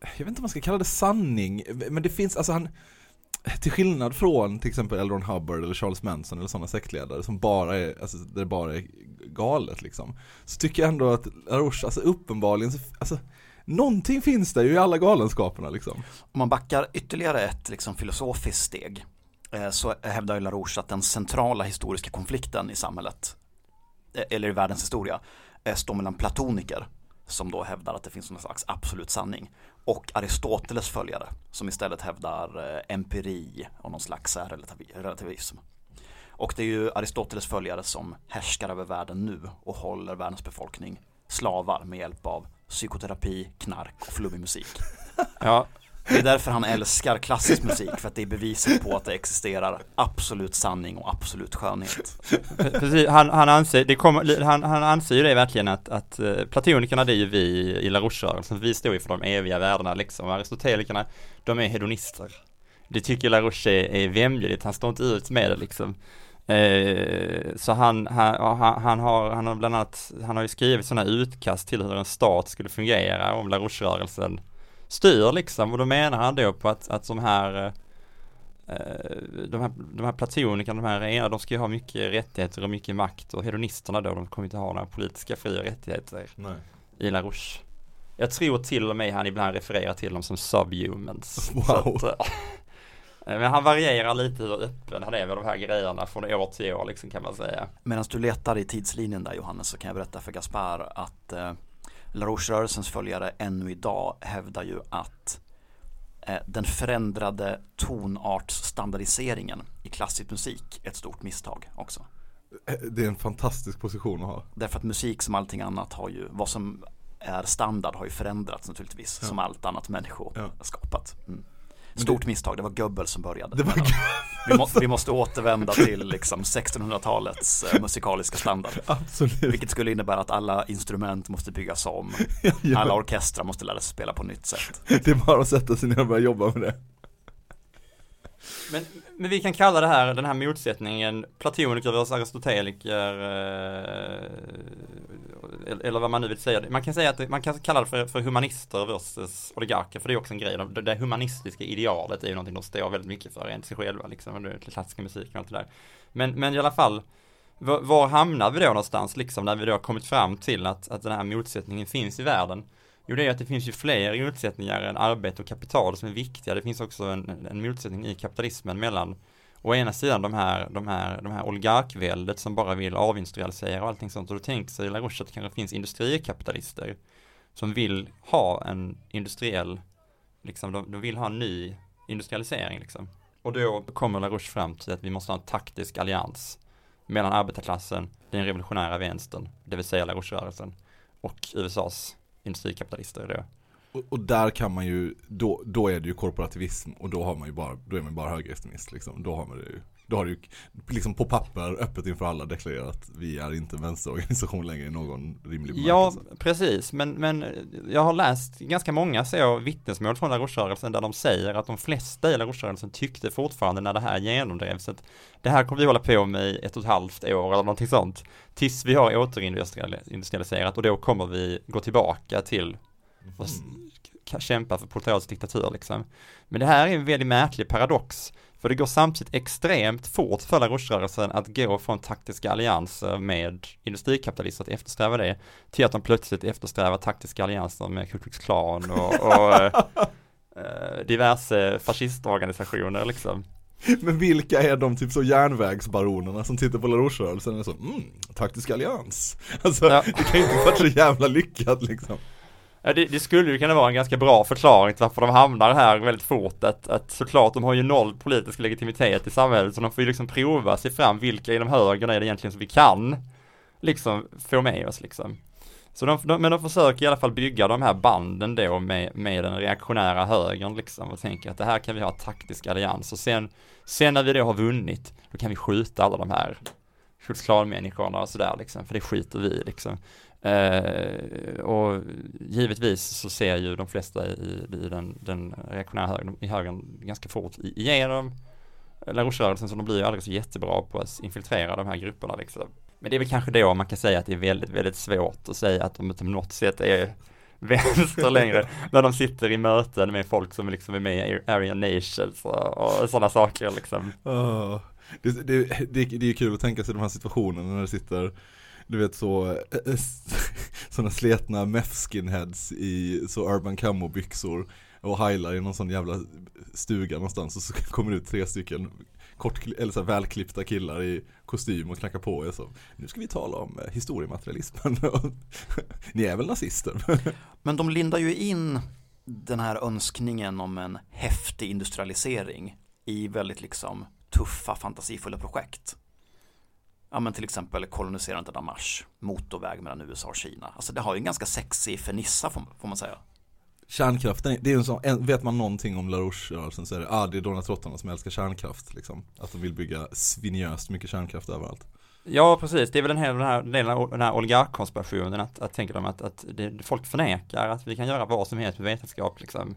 jag vet inte om man ska kalla det sanning, men det finns, alltså han, till skillnad från till exempel L. Ron Hubbard eller Charles Manson eller sådana sektledare som bara är, alltså det bara är galet liksom, så tycker jag ändå att LaRouche, alltså uppenbarligen, alltså någonting finns där ju i alla galenskaperna liksom. Om man backar ytterligare ett liksom filosofiskt steg, så hävdar ju LaRouche att den centrala historiska konflikten i samhället eller i världens historia står mellan platoniker, som då hävdar att det finns någon slags absolut sanning, och Aristoteles följare som istället hävdar empiri och någon slags relativism. Och det är ju Aristoteles följare som härskar över världen nu och håller världens befolkning slavar med hjälp av psykoterapi, knark och flummig musik. Ja. Det är därför han älskar klassisk musik, för att det är beviset på att det existerar absolut sanning och absolut skönhet. Precis, han anser ju det verkligen att platonikerna, det är ju vi i LaRouche-rörelsen. Vi står ju för de eviga värdena liksom. Aristotelikerna, de är hedonister. Det tycker LaRouche är vämjeligt. Han står inte ut med det liksom. Så han har bland annat, han har ju skrivit sådana utkast till hur en stat skulle fungera om LaRouche-rörelsen styr liksom, och då menar han då på att de här de här platonikerna, de ska ju ha mycket rättigheter och mycket makt, och hedonisterna då, de kommer inte ha några politiska fria rättigheter. Nej. I LaRouche. Jag tror till och med han ibland refererar till dem som subhumans. Wow. Så att, men han varierar lite hur öppen han är med de här grejerna från år till år, liksom, kan man säga. Medan du letar i tidslinjen där, Johannes, så kan jag berätta för Gaspar att LaRouche-rörelsens följare ännu idag hävdar ju att den förändrade tonartsstandardiseringen i klassisk musik är ett stort misstag också. Det är en fantastisk position att ha. Därför att musik som allting annat har ju, vad som är standard har ju förändrats naturligtvis, som allt annat människor har skapat. Mm. Stort misstag, det var Goebbels som började. Vi måste återvända till liksom 1600-talets musikaliska standard. Absolut. Vilket skulle innebära att alla instrument måste byggas om. Alla orkestrar måste lära sig spela på nytt sätt. Det är bara att sätta sig ner och börja jobba med det. Men vi kan kalla den här motsättningen platoniker versus aristoteliker, eller vad man nu vill säga. Man kan säga att man kan kalla det för humanister versus oligarker, för det är också en grej. Det humanistiska idealet är ju någonting de står väldigt mycket för, inte sig själva, liksom, den klassiska musiken och allt det där. Men i alla fall, var hamnar vi då någonstans, liksom, när vi då har kommit fram till att den här motsättningen finns i världen? Jo, det är att det finns ju fler motsättningar än arbete och kapital som är viktiga. Det finns också en motsättning i kapitalismen mellan å ena sidan de här oligarkväldet som bara vill avindustrialisera och allting sånt. Och då tänkte sig LaRouche att det kanske finns industrikapitalister som vill ha en industriell, liksom, de vill ha en ny industrialisering, liksom. Och då kommer LaRouche fram till att vi måste ha en taktisk allians mellan arbetarklassen, den revolutionära vänstern, det vill säga LaRouche-rörelsen, och USAs industrikapitalister då. Och där kan man ju, då är det ju korporativism, och då är man bara högerextremist, liksom. Då har du liksom på papper öppet inför alla deklarerat att vi är inte en vänsterorganisation längre i någon rimlig bemärkelse. Ja, precis, men jag har läst ganska många vittnesmål från LaRouche-rörelsen där de säger att de flesta i LaRouche-rörelsen tyckte fortfarande när det här genomdrevs att det här kommer vi hålla på med i 1,5 år eller någonting sånt, tills vi har återindustrialiserat, och då kommer vi gå tillbaka till och kämpa för proletariatets diktatur, liksom. Men det här är en väldigt märklig paradox, för det går samtidigt extremt fort för LaRouche-rörelsen att gå från taktiska allianser med industrikapitalister, att eftersträva det, till att de plötsligt eftersträvar taktiska allianser med Ku Klux Klan och diverse fascistorganisationer, liksom. Men vilka är de typ så järnvägsbaronerna som tittar på LaRouche-rörelsen och så, taktisk allians, alltså, ja. Det kan ju inte vara så jävla lyckat, liksom. Det skulle ju kunna vara en ganska bra förklaring till varför de hamnar här väldigt fort, att såklart de har ju noll politisk legitimitet i samhället, så de får ju liksom prova sig fram vilka inom högern är det egentligen som vi kan liksom få med oss, liksom. Så de försöker i alla fall bygga de här banden då med den reaktionära högern, liksom, och tänker att det här kan vi ha taktisk allians, och sen när vi då har vunnit, då kan vi skjuta alla de här skjutsklammänniskorna och sådär, liksom, för det skiter vi, liksom. Och givetvis så ser ju de flesta i den reaktionära högern ganska fort igenom LaRouche-rörelsen, så de blir ju alldeles jättebra på att infiltrera de här grupperna, liksom. Men det är väl kanske då man kan säga att det är väldigt, väldigt svårt att säga att de på något sätt är vänster längre när de sitter i möten med folk som liksom är med i Aryan Nations och sådana saker, liksom. Det är kul att tänka sig de här situationerna när det sitter, du vet, såna sletna meth-skinheads i så Urban Camo-byxor och heilar i någon sån jävla stuga någonstans, och så kommer det ut 3 stycken eller så välklippta killar i kostym och knackar på, och så, nu ska vi tala om historiematerialismen. Ni är väl nazister? Men de lindar ju in den här önskningen om en häftig industrialisering i väldigt, liksom, tuffa, fantasifulla projekt. Ja, men till exempel koloniserandet av Mars, motorväg mellan USA och Kina. Alltså det har ju en ganska sexy fernissa, får man säga. Kärnkraften, det är ju en sån, vet man någonting om LaRouche-rörelsen så är det, det är Donald-trottarna som älskar kärnkraft, liksom. Att de vill bygga svinjöst mycket kärnkraft överallt. Ja, precis. Det är väl den här oligarkkonspirationen att tänka dem att folk förnekar att vi kan göra vad som helst med vetenskap, liksom.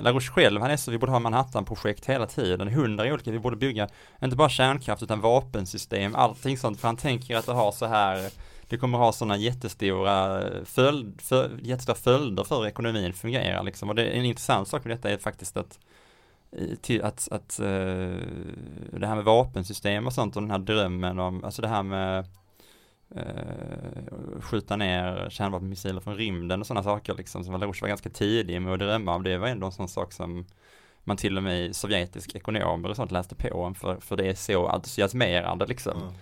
LaRouche själv, han är så, vi borde ha Manhattan-projekt hela tiden, 100 olika, vi borde bygga inte bara kärnkraft utan vapensystem, allting sånt, för han tänker att det kommer ha sådana jättestora följder för ekonomin fungerar, liksom. Och det är en intressant sak med detta är faktiskt att till att det här med vapensystem och sånt, och den här drömmen om, alltså det här med skjuta ner kärnvapenmissiler från rymden och sådana saker liksom, som LaRouche var ganska tidig med att drömma om. Det var ändå en sån sak som man till och med sovjetisk ekonomer och sånt läste på om, för det är så entusiasmerande liksom. Mm.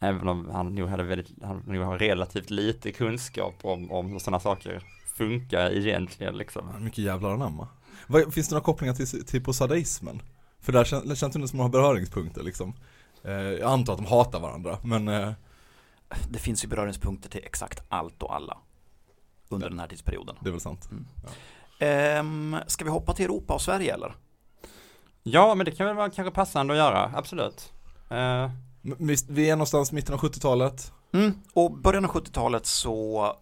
Även om han nog har relativt lite kunskap om hur sådana saker funkar egentligen liksom. Mycket jävlar anamma. Finns det några kopplingar till på sadaismen? För där känns det som några beröringspunkter liksom. Jag antar att de hatar varandra, men... Det finns ju beröringspunkter till exakt allt och alla under den här tidsperioden. Det är väl sant. Mm. Ja. Ska vi hoppa till Europa och Sverige eller? Ja, men det kan väl vara kanske passande att göra, absolut. Vi är någonstans mitten av 70-talet. Mm. Och början av 70-talet så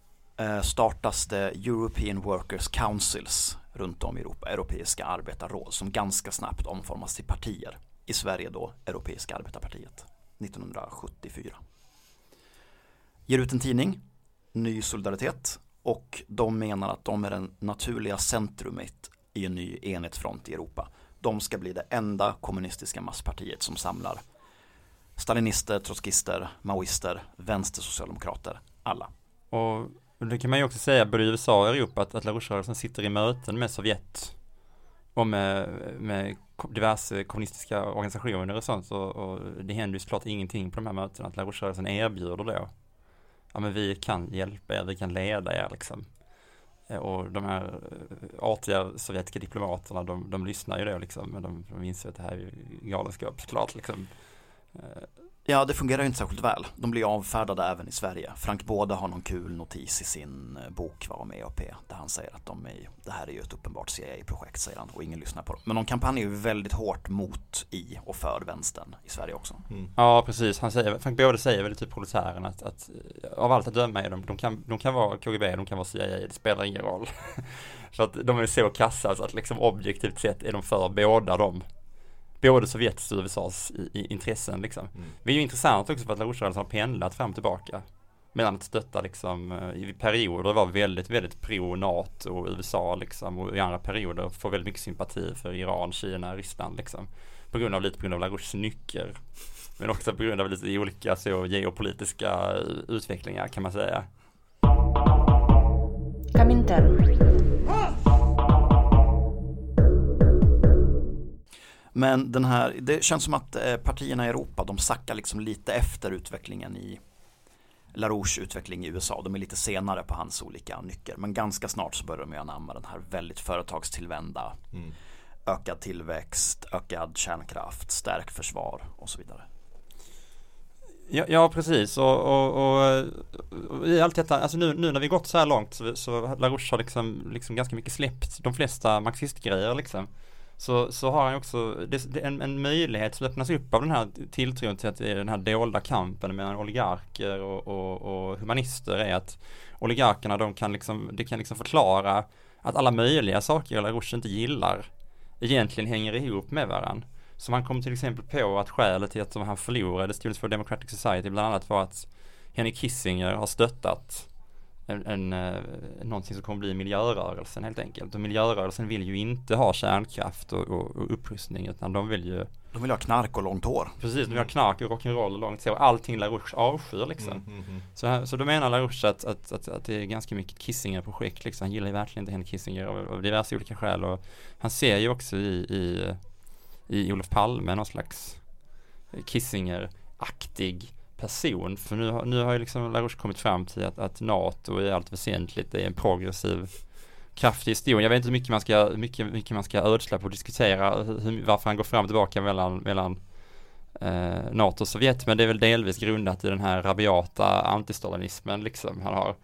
startas det European Workers Councils runt om i Europa, europeiska arbetarråd, som ganska snabbt omformas till partier. I Sverige då, Europeiska arbetarpartiet, 1974. Ger ut en tidning, Ny Solidaritet, och de menar att de är den naturliga centrumet i en ny enhetsfront i Europa. De ska bli det enda kommunistiska masspartiet som samlar stalinister, trotskister, maoister, vänstersocialdemokrater, alla. Och det kan man ju också säga, både i USA och Europa, att LaRouche-rörelsen sitter i möten med Sovjet och med diverse kommunistiska organisationer och sånt, och det händer ju såklart ingenting på de här mötena, att LaRouche-rörelsen erbjuder då, ja men vi kan hjälpa er, vi kan leda er liksom. Och de här artiga sovjetiska diplomaterna, de lyssnar ju då liksom, men de inser att det här är ju galenskap såklart liksom. Ja, det fungerar ju inte särskilt väl. De blir avfärdade även i Sverige. Frank Båth har någon kul notis i sin bok om EAP, där han säger att det här är ju ett uppenbart CIA-projekt, säger han, och ingen lyssnar på dem. Men de kampanjar ju väldigt hårt mot i och för vänstern i Sverige också. Mm. Ja, precis. Frank Båth säger väl typ proletären att av allt att döma är de kan vara KGB, de kan vara CIA, det spelar ingen roll. Så att de är så kassa, så att liksom objektivt sett är de för båda dem. Både Sovjets och USAs intressen liksom. Mm. Det är ju intressant också för att LaRouche-rörelsen har pendlat fram och tillbaka. Medan att stötta liksom, i perioder var väldigt, väldigt pro-NATO och USA liksom. Och i andra perioder får väldigt mycket sympati för Iran, Kina, Ryssland liksom. På grund av LaRouches nycker. Men också på grund av lite olika så geopolitiska utvecklingar kan man säga. Men det känns som att partierna i Europa, de sackar liksom lite efter utvecklingen i LaRouches utveckling i USA. De är lite senare på hans olika nycker. Men ganska snart så börjar de ju anamma den här väldigt företagstillvända. Mm. Ökad tillväxt, ökad kärnkraft, stärk försvar och så vidare. Ja, precis. Och i allt detta, alltså nu när vi gått så här långt så LaRouche har liksom ganska mycket släppt de flesta marxistgrejer liksom. Så har han också en möjlighet som öppnas upp av den här tilltron till att det är den här dolda kampen mellan oligarker och humanister, är att oligarkerna de kan förklara att alla möjliga saker LaRouche inte gillar egentligen hänger ihop med varandra. Så man kom till exempel på att skälet till att han förlorade Students for a Democratic Society bland annat var att Henry Kissinger har stöttat någonting som kommer bli miljörörelsen helt enkelt. Och miljörörelsen vill ju inte ha kärnkraft och upprustning, utan de vill ju... De vill ha knark och långt hår. Precis, de vill ha knark och rock'n'roll och långt hår. Allting LaRouche avskyr liksom. Så då menar LaRouche att det är ganska mycket Kissinger-projekt liksom. Han gillar ju verkligen inte Henry Kissinger av diverse olika skäl. Och han ser ju också i Olof Palme någon slags Kissinger-aktig person, för nu har ju liksom LaRouche kommit fram till att NATO i allt väsentligt är en progressiv kraft i historien. Jag vet inte hur mycket man ska ödsla på att diskutera varför han går fram och tillbaka mellan NATO och Sovjet, men det är väl delvis grundat i den här rabiata antistalinismen liksom han har,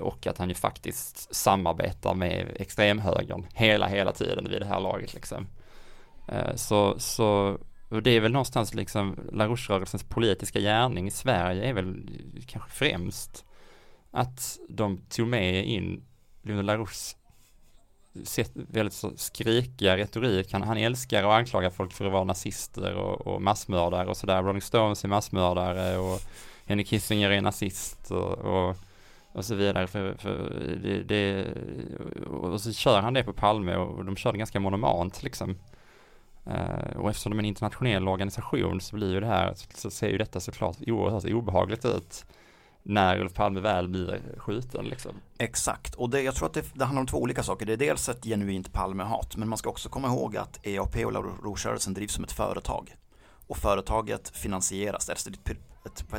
och att han ju faktiskt samarbetar med extremhögern hela tiden vid det här laget liksom. Och det är väl någonstans liksom LaRouche-rörelsens politiska gärning i Sverige är väl kanske främst att de tog med in Lyndon LaRouches väldigt så skrikiga retorik. Han älskar att anklaga folk för att vara nazister och massmördare och sådär. Rolling Stones är massmördare och Henry Kissinger är nazist och så vidare. Och så kör han det på Palme, och de kör det ganska monomant liksom. Och eftersom de är en internationell organisation så blir ju det här, så ser ju detta såklart oerhört obehagligt ut när Olof Palme väl blir skjuten. Liksom. Exakt, och jag tror att det handlar om två olika saker. Det är dels ett genuint Palmehat, men man ska också komma ihåg att EAP och LaRouche-rörelsen drivs som ett företag. Och företaget finansieras, det är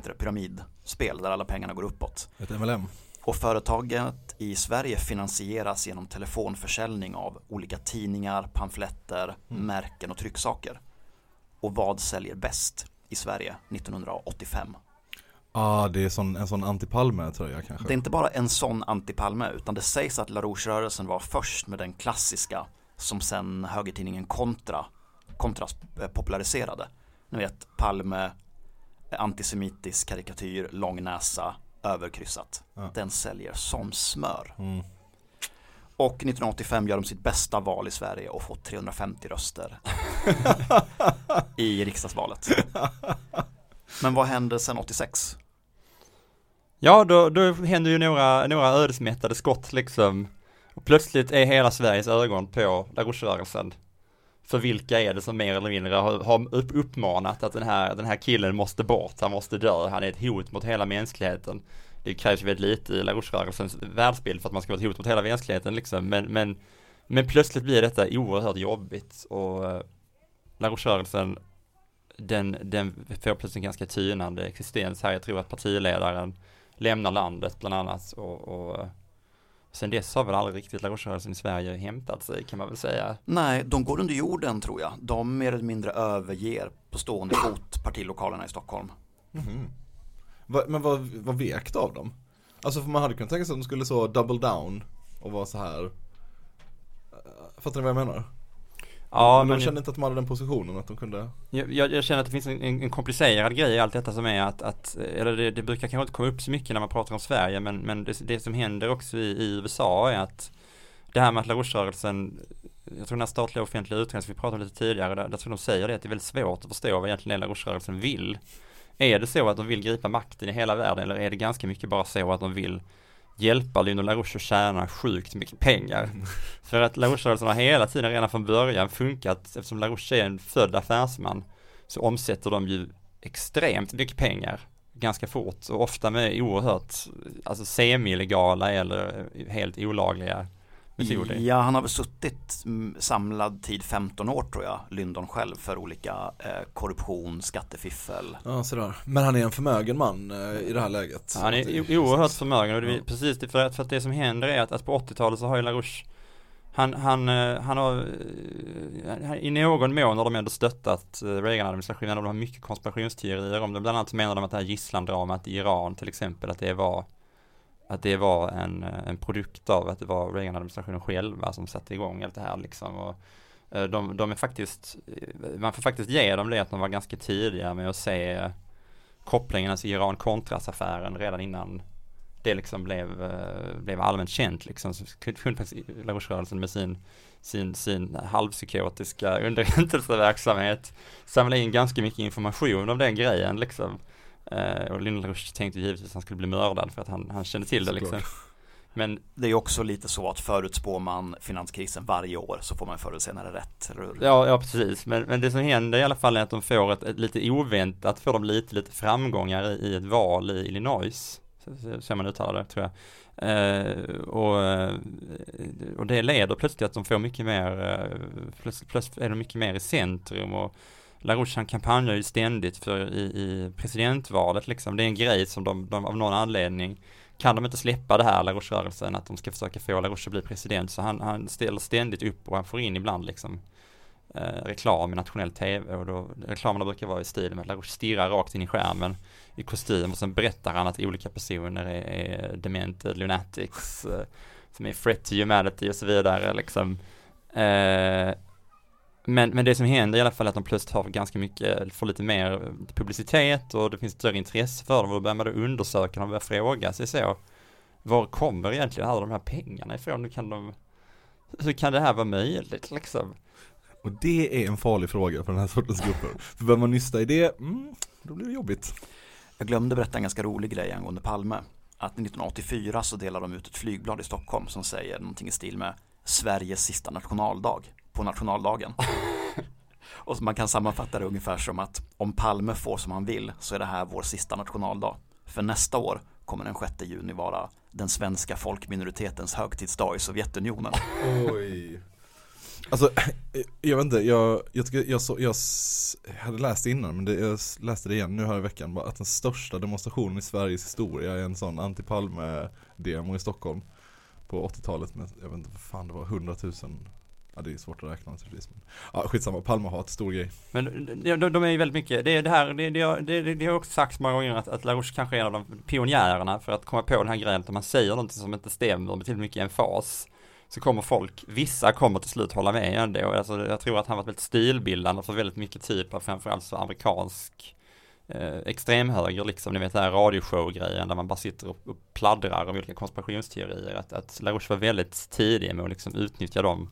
ett pyramidspel där alla pengarna går uppåt. Ett MLM. Och företaget i Sverige finansieras genom telefonförsäljning av olika tidningar, pamfletter, märken och trycksaker. Och vad säljer bäst i Sverige 1985? Det är en sån antipalme tror jag kanske. Det är inte bara en sån antipalme, utan det sägs att LaRouche-rörelsen var först med den klassiska som sen högertidningen Kontra populariserade. Ni vet, Palme, antisemitisk karikatyr, lång näsa, överkryssat. Ja. Den säljer som smör. Mm. Och 1985 gör de sitt bästa val i Sverige och får 350 röster i riksdagsvalet. Men vad hände sen 86? Ja, då händer ju några ödesmättade skott liksom. Och plötsligt är hela Sveriges ögon på LaRouche-rörelsen. För vilka är det som mer eller mindre har uppmanat att den här killen måste bort, han måste dö, han är ett hot mot hela mänskligheten. Det krävs väldigt lite i LaRouche-rörelsens världsbild för att man ska vara ett hot mot hela mänskligheten liksom. Men plötsligt blir detta oerhört jobbigt och LaRouche-rörelsen den får plötsligt en ganska tynande existens här. Jag tror att partiledaren lämnar landet bland annat och sen dess har väl aldrig riktigt LaRouche-rörelsen i Sverige hämtat sig, kan man väl säga. Nej, de går under jorden tror jag. De mer eller mindre överger på stående fot partilokalerna i Stockholm. Mm-hmm. Men vad vekt av dem? Alltså för man hade kunnat tänka sig att de skulle så double down och vara så här. Fattar ni vad jag menar? Ja, men de kände inte att de hade den positionen att de kunde... Jag känner att det finns en komplicerad grej i allt detta som är att eller det brukar kanske inte komma upp så mycket när man pratar om Sverige, men det som händer också i USA är att det här med att LaRouche-rörelsen, jag tror den här statliga offentliga utredningen som vi pratade om lite tidigare, där tror de säger det, att det är väldigt svårt att förstå vad egentligen LaRouche-rörelsen vill. Är det så att de vill gripa makten i hela världen, eller är det ganska mycket bara så att de vill hjälpa Lyndon LaRouche att tjäna sjukt mycket pengar? För att LaRouche-rörelsen har hela tiden redan från början funkat, eftersom LaRouche är en född affärsman så omsätter de ju extremt mycket pengar ganska fort och ofta med oerhört alltså semi-legala eller helt olagliga metoder. Ja, han har väl suttit samlad tid 15 år tror jag, Lyndon själv, för olika korruption, skattefiffel. Ja, sådär. Men han är en förmögen man i det här läget. Han är oerhört förmögen och det är precis det, för att det som händer är att på 80-talet så har ju LaRouche han har i någon mån har de ändå stöttat Reagan-administrationen och de har mycket konspirationsteorier om det. Bland annat menar de att det här gisslandramat i Iran till exempel, att det var en produkt av att det var Reagan-administrationen själva som satte igång allt det här liksom. Och de är faktiskt, man får faktiskt ge dem det att de var ganska tidiga med att se kopplingen, alltså Iran-Contras-affären redan innan det liksom blev allmänt känt liksom. Så kunde LaRouche-rörelsen med sin halvpsykotiska underrättelseverksamhet samla in ganska mycket information om den grejen liksom. Och Lyndon LaRouche tänkte givetvis att han skulle bli mördad för att han kände till det liksom. Men det är ju också lite så att förutspår man finanskrisen varje år så får man förr eller senare rätt, eller hur? Ja, precis. Men det som händer i alla fall är att de får ett lite oväntat, får de lite framgångar i ett val i Illinois, så man uttalar det, tror jag. Och det leder plötsligt att de får mycket mer, plötsligt är de mycket mer i centrum, och LaRouche han kampanjar ju ständigt för i presidentvalet liksom. Det är en grej som de av någon anledning kan de inte släppa det här LaRouche-rörelsen, att de ska försöka få LaRouche att bli president, så han ställer ständigt upp och han får in ibland liksom reklam i nationell tv, och då reklamerna brukar vara i stil med att LaRouche stirrar rakt in i skärmen i kostym och sen berättar han att olika personer är demented lunatics som är threat to humanity och så vidare liksom. Men det som händer i alla fall är att de plötsligt har ganska mycket, får lite mer publicitet och det finns större intresse för dem, och då börjar man undersöka, de börjar fråga sig så, var kommer egentligen alla de här pengarna ifrån? Hur kan det här vara möjligt liksom? Och det är en farlig fråga för den här sortens grupper. För börjar man nysta i det, då blir det jobbigt. Jag glömde berätta en ganska rolig grej angående Palme. Att 1984 så delar de ut ett flygblad i Stockholm som säger någonting i stil med Sveriges sista nationaldag på nationaldagen. Och man kan sammanfatta det ungefär som att om Palme får som han vill så är det här vår sista nationaldag. För nästa år kommer den 6 juni vara den svenska folkminoritetens högtidsdag i Sovjetunionen. Oj. Alltså, jag vet inte, jag hade läst innan, men jag läste det igen nu här i veckan, att den största demonstrationen i Sveriges historia är en sån anti-Palme-demo i Stockholm på 80-talet, men jag vet inte, fan, det var 100 000. Ja, det är svårt att räkna naturligtvis. Ja, skitsamma, Palme har ett stor grej. Men de är ju väldigt mycket, det är det här, det har också sagt många gånger att LaRouche kanske är en av de pionjärerna för att komma på den här grejen att man säger någonting som inte stämmer med till mycket emfas. Så kommer folk, vissa kommer till slut hålla med ändå. Alltså, jag tror att han var väldigt stilbildande för väldigt mycket typ av framförallt så amerikansk extremhöger, liksom ni vet den här radioshow-grejen där man bara sitter och pladdrar om olika konspirationsteorier. Att LaRouche var väldigt tidig med att liksom utnyttja de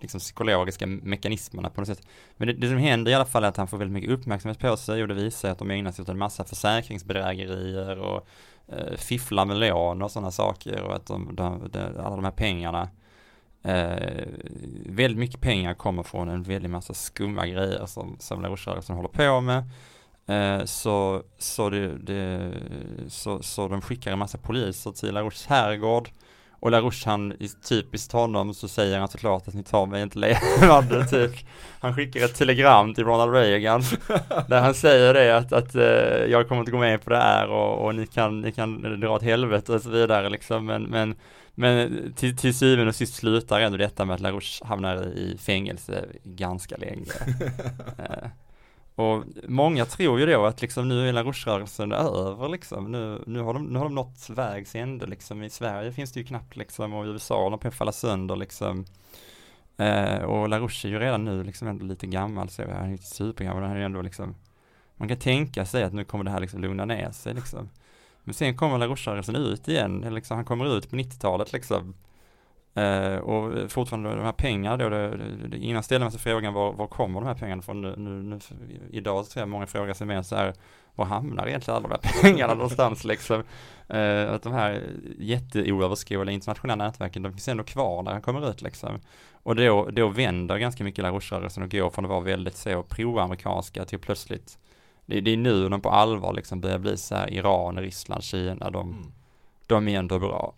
liksom psykologiska mekanismerna på något sätt. Men det som händer i alla fall är att han får väldigt mycket uppmärksamhet på sig och det visar att de ägnar sig åt en massa försäkringsbedrägerier och fifflar med lån och sådana saker och att alla de här pengarna väldigt mycket pengar kommer från en väldigt massa skumma grejer som LaRouche-rörelsen håller på med. Så de skickar en massa poliser till LaRouches herrgård. Och LaRouche, han typiskt honom, så säger han såklart att ni tar mig inte levande typ. Han skickar ett telegram till Ronald Reagan där han säger det att jag kommer inte gå med på det här och ni kan dra åt helvete och så vidare liksom. Men till syvende och sist slutar ändå detta med att LaRouche hamnar i fängelse ganska länge. Och många tror ju då att liksom nu är LaRouche-rörelsen över liksom. Nu har de nått vägs ände liksom. I Sverige finns det ju knappt liksom och i USA de på att falla sönder liksom. Och LaRouche är ju redan nu liksom ändå lite gammal så han är inte supergammal. Han är ändå liksom, man kan tänka sig att nu kommer det här liksom lugna ner sig liksom. Men sen kommer LaRouche-rörelsen ut igen. Liksom, han kommer ut på 90-talet liksom. Och fortfarande de här pengarna då, innan ställde man sig frågan var kommer de här pengarna från nu idag så tror jag många frågar sig mer så här, var hamnar egentligen alla de här pengarna någonstans liksom, att de här jätteoöverskådliga internationella nätverken, de finns ändå kvar när de kommer ut liksom, och då vänder ganska mycket LaRouche-rörelsen och går från att vara väldigt så pro-amerikanska till plötsligt det är nu de på allvar liksom börjar bli så här Iran, Ryssland, Kina, de är ändå bra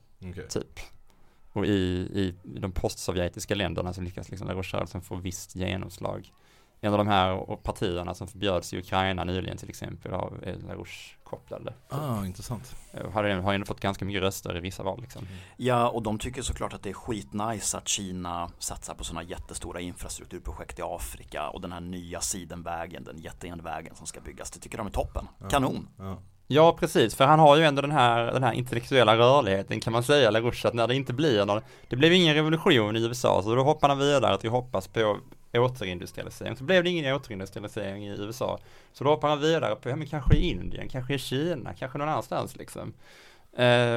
typ. Och i de postsovjetiska länderna så lyckas liksom LaRouche-rörelsen få visst genomslag. En av de här partierna som förbjöds i Ukraina nyligen till exempel av LaRouche-kopplade. Ah, intressant. Har ändå fått ganska mycket röster i vissa val liksom. Mm. Ja, och de tycker såklart att det är skitnice att Kina satsar på sådana jättestora infrastrukturprojekt i Afrika och den här nya sidenvägen, den jätteenvägen som ska byggas. Det tycker de är toppen. Kanon. Ja. Ja, precis. För han har ju ändå den här intellektuella rörligheten kan man säga, LaRouche, att när det inte blir någon, det blev ingen revolution i USA, så då hoppar han vidare att vi hoppas på återindustrialisering. Så blev det ingen återindustrialisering i USA. Så då hoppar han vidare på, ja, men kanske i Indien, kanske i Kina, kanske någon annanstans liksom.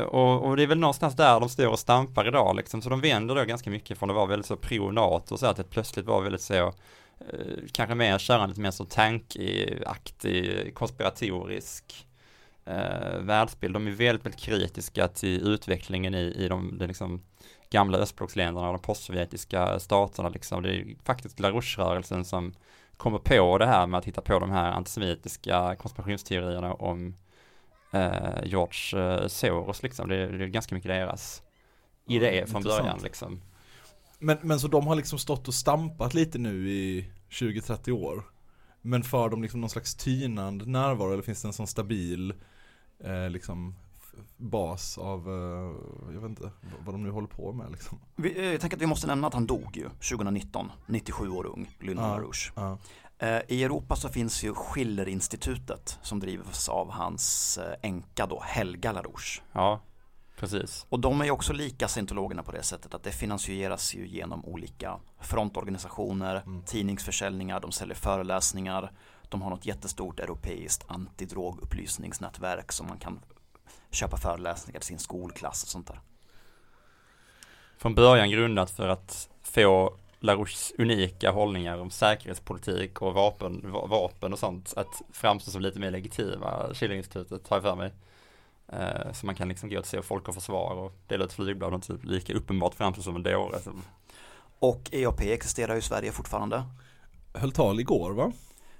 Och det är väl någonstans där de står och stampar idag liksom. Så de vänder då ganska mycket från att vara väldigt så pro-NATO och så att det plötsligt var väldigt så kanske mer kärande, lite mer så tankaktig, konspiratorisk världsbild. De är väldigt, väldigt kritiska till utvecklingen i de liksom gamla östblocksländerna och de postsovjetiska staterna liksom. Det är faktiskt LaRouche-rörelsen som kommer på det här med att hitta på de här antisemitiska konspirationsteorierna om George Soros liksom. Det är ganska mycket deras idé från början liksom. Men så de har liksom stått och stampat lite nu i 20-30 år. Men för dem liksom någon slags tynande närvaro, eller finns det en sån stabil liksom bas av, jag vet inte, vad de nu håller på med liksom. Jag tänker att vi måste nämna att han dog ju 2019, 97 år ung, Lyndon LaRouche. Ja. I Europa så finns ju Schiller Institutet som drivs av hans änka då, Helga LaRouche. Ja, precis. Och de är ju också lika scientologerna på det sättet att det finansieras ju genom olika frontorganisationer, tidningsförsäljningar, de säljer föreläsningar, de har något jättestort europeiskt antidrogupplysningsnätverk som man kan köpa föreläsningar till sin skolklass och sånt där. Från början grundat för att få LaRouches unika hållningar om säkerhetspolitik och vapen och sånt att framstå som lite mer legitima. Schillerinstitutet har jag för mig. Så man kan liksom gå och se folk och försvar och dela ut flygblad och typ lika uppenbart framstå som en dåre. Och EAP existerar ju i Sverige fortfarande. höll tal igår, va?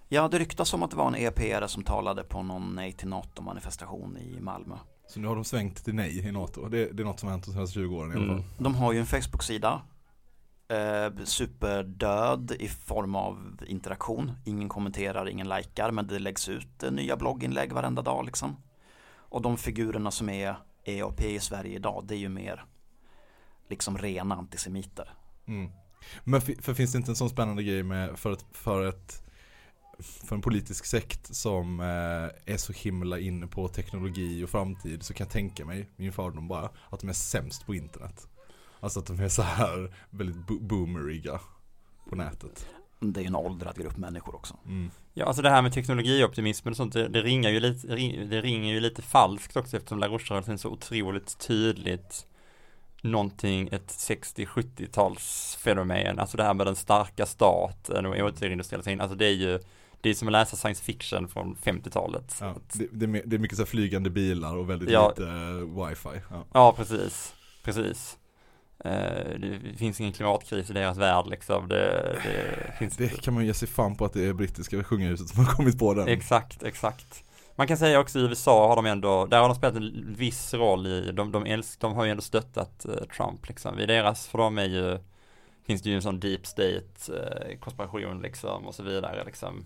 Ja, det ryktas om att det var en EPR som talade på någon nej till NATO-manifestation i Malmö. Så nu har de svängt till nej i NATO. Det är något som har hänt de senaste 20 åren i alla fall. De har ju en Facebook-sida. Superdöd i form av interaktion. Ingen kommenterar, ingen likar, men det läggs ut nya blogginlägg varenda dag liksom. Och de figurerna som är EAP i Sverige idag, det är ju mer liksom rena antisemiter. Mm. Men för finns det inte en sån spännande grej med för en politisk sekt som är så himla inne på teknologi och framtid, så kan jag tänka mig, min fördom bara, att de är sämst på internet. Alltså att de är så här väldigt boomeriga på nätet. Det är ju en åldrad grupp människor också. Mm. Ja, alltså det här med teknologi och optimismen och sånt, det ringer ju lite falskt också, eftersom LaRouche-rörelsen så otroligt tydligt ett 60-70-talsfenomen. Alltså det här med den starka staten och återindustrialiseringen. Alltså det är som att läsa science fiction från 50-talet. Ja, det är mycket så flygande bilar och väldigt lite wifi. Ja, precis. Det finns ingen klimatkris i deras värld liksom. Det kan man ge sig fan på att det är brittiska sjungahuset som har kommit på den. Exakt. Man kan säga också i USA har de spelat en viss roll i, de har ju ändå stöttat Trump liksom. För dem finns det ju en sån deep state konspiration liksom och så vidare liksom.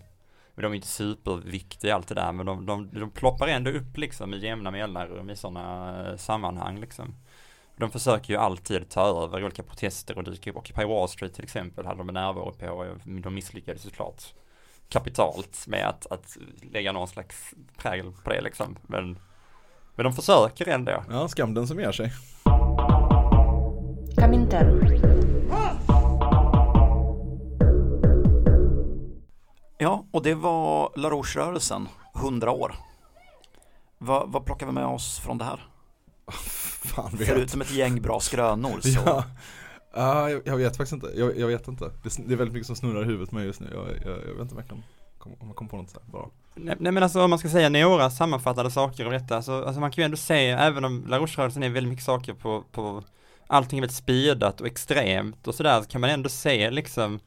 Men de är inte superviktiga allt det där, men de ploppar ändå upp liksom i jämna mellanrum i sådana sammanhang liksom. De försöker ju alltid ta över olika protester och dyker upp. Occupy Wall Street till exempel hade de en närvaro på, och de misslyckades såklart kapitalt med att lägga någon slags prägel på det liksom. Men de försöker ändå. Ja, skam den som gör sig. Ja, och det var LaRouche-rörelsen, 100 år. Vad plockar vi med oss från det här? Förutom ett gäng bra skrönor så. Ja. Jag vet faktiskt inte. Jag vet inte. Det är väldigt mycket som snurrar i huvudet med just nu. Jag vet inte om jag kom på något så här bra. Nej, men alltså om man ska säga några sammanfattade saker om detta. Alltså man kan ju ändå säga, även om LaRouche-rörelsen är väldigt mycket saker på allting är väldigt speedat och extremt och sådär, så kan man ändå se liksom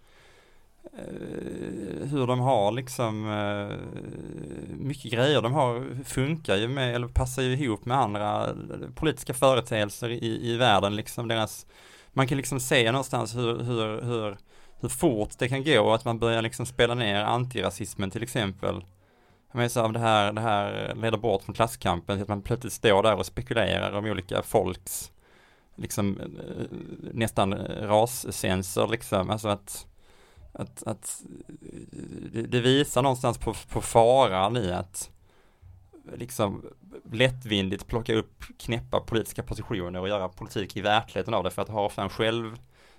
hur de har liksom mycket grejer de har funkar ju med, eller passar ju ihop med andra politiska företeelser i världen liksom. Man kan liksom se någonstans hur fort det kan gå att man börjar liksom spela ner antirasismen till exempel. Men så av det här leder bort från klasskampen, att man plötsligt står där och spekulerar om olika folks liksom nästan rasessenser liksom, alltså att det visar någonstans på faran i att liksom lättvindigt plocka upp knäppa politiska positioner och göra politik i verkligheten av det, för att ha fan själv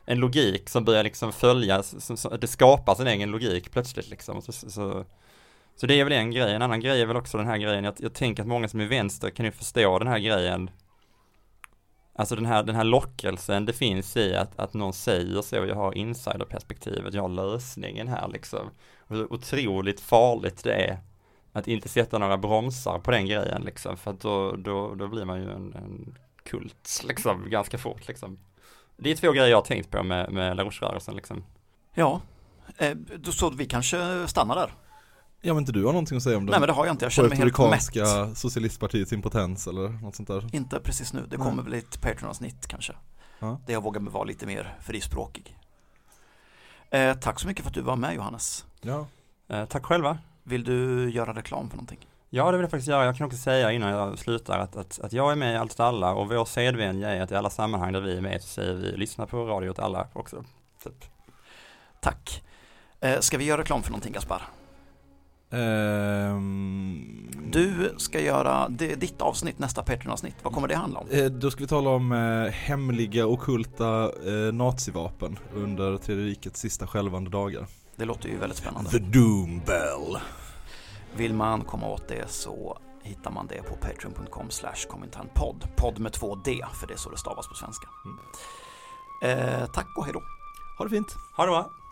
en logik som börjar liksom följas, det skapas en egen logik plötsligt liksom. Så det är väl en grej. En annan grej är väl också den här grejen, jag tänker att många som är vänster kan ju förstå den här grejen. Alltså den här lockelsen det finns i att någon säger så, jag har insiderperspektivet, jag har lösningen här liksom. Och hur otroligt farligt det är att inte sätta några bromsar på den grejen liksom, för att då blir man ju en kult liksom ganska fort liksom. Det är två grejer jag har tänkt på med LaRouche-rörelsen liksom. Ja, så vi kanske stannar där. Ja, men inte du har någonting att säga om det? Nej, men det har jag inte. Jag känner mig helt mätt. Socialistpartiets impotens eller något sånt där? Inte precis nu. Det kommer väl ett Patreon-avsnitt kanske. Ja. Det jag vågar vara lite mer frispråkig. Tack så mycket för att du var med, Johannes. Ja. Tack själva. Vill du göra reklam för någonting? Ja, det vill jag faktiskt göra. Jag kan också säga innan jag slutar att jag är med i Allt alla, och vår sedvänja är att i alla sammanhang där vi är med så säger vi lyssna på radio åt alla också. Typ. Tack. Ska vi göra reklam för någonting, Gaspar? Du ska göra ditt avsnitt, nästa Patreon-avsnitt. Vad kommer det handla om? Då ska vi tala om hemliga, ockulta nazivapen under Tredje rikets sista skälvande dagar. Det låter ju väldigt spännande. The Doom Bell. Vill man komma åt det så hittar man det på patreon.com/kominternpodd. Podd med 2D, för det är så det stavas på svenska. Tack och hej då. Ha det fint. Ha det bra.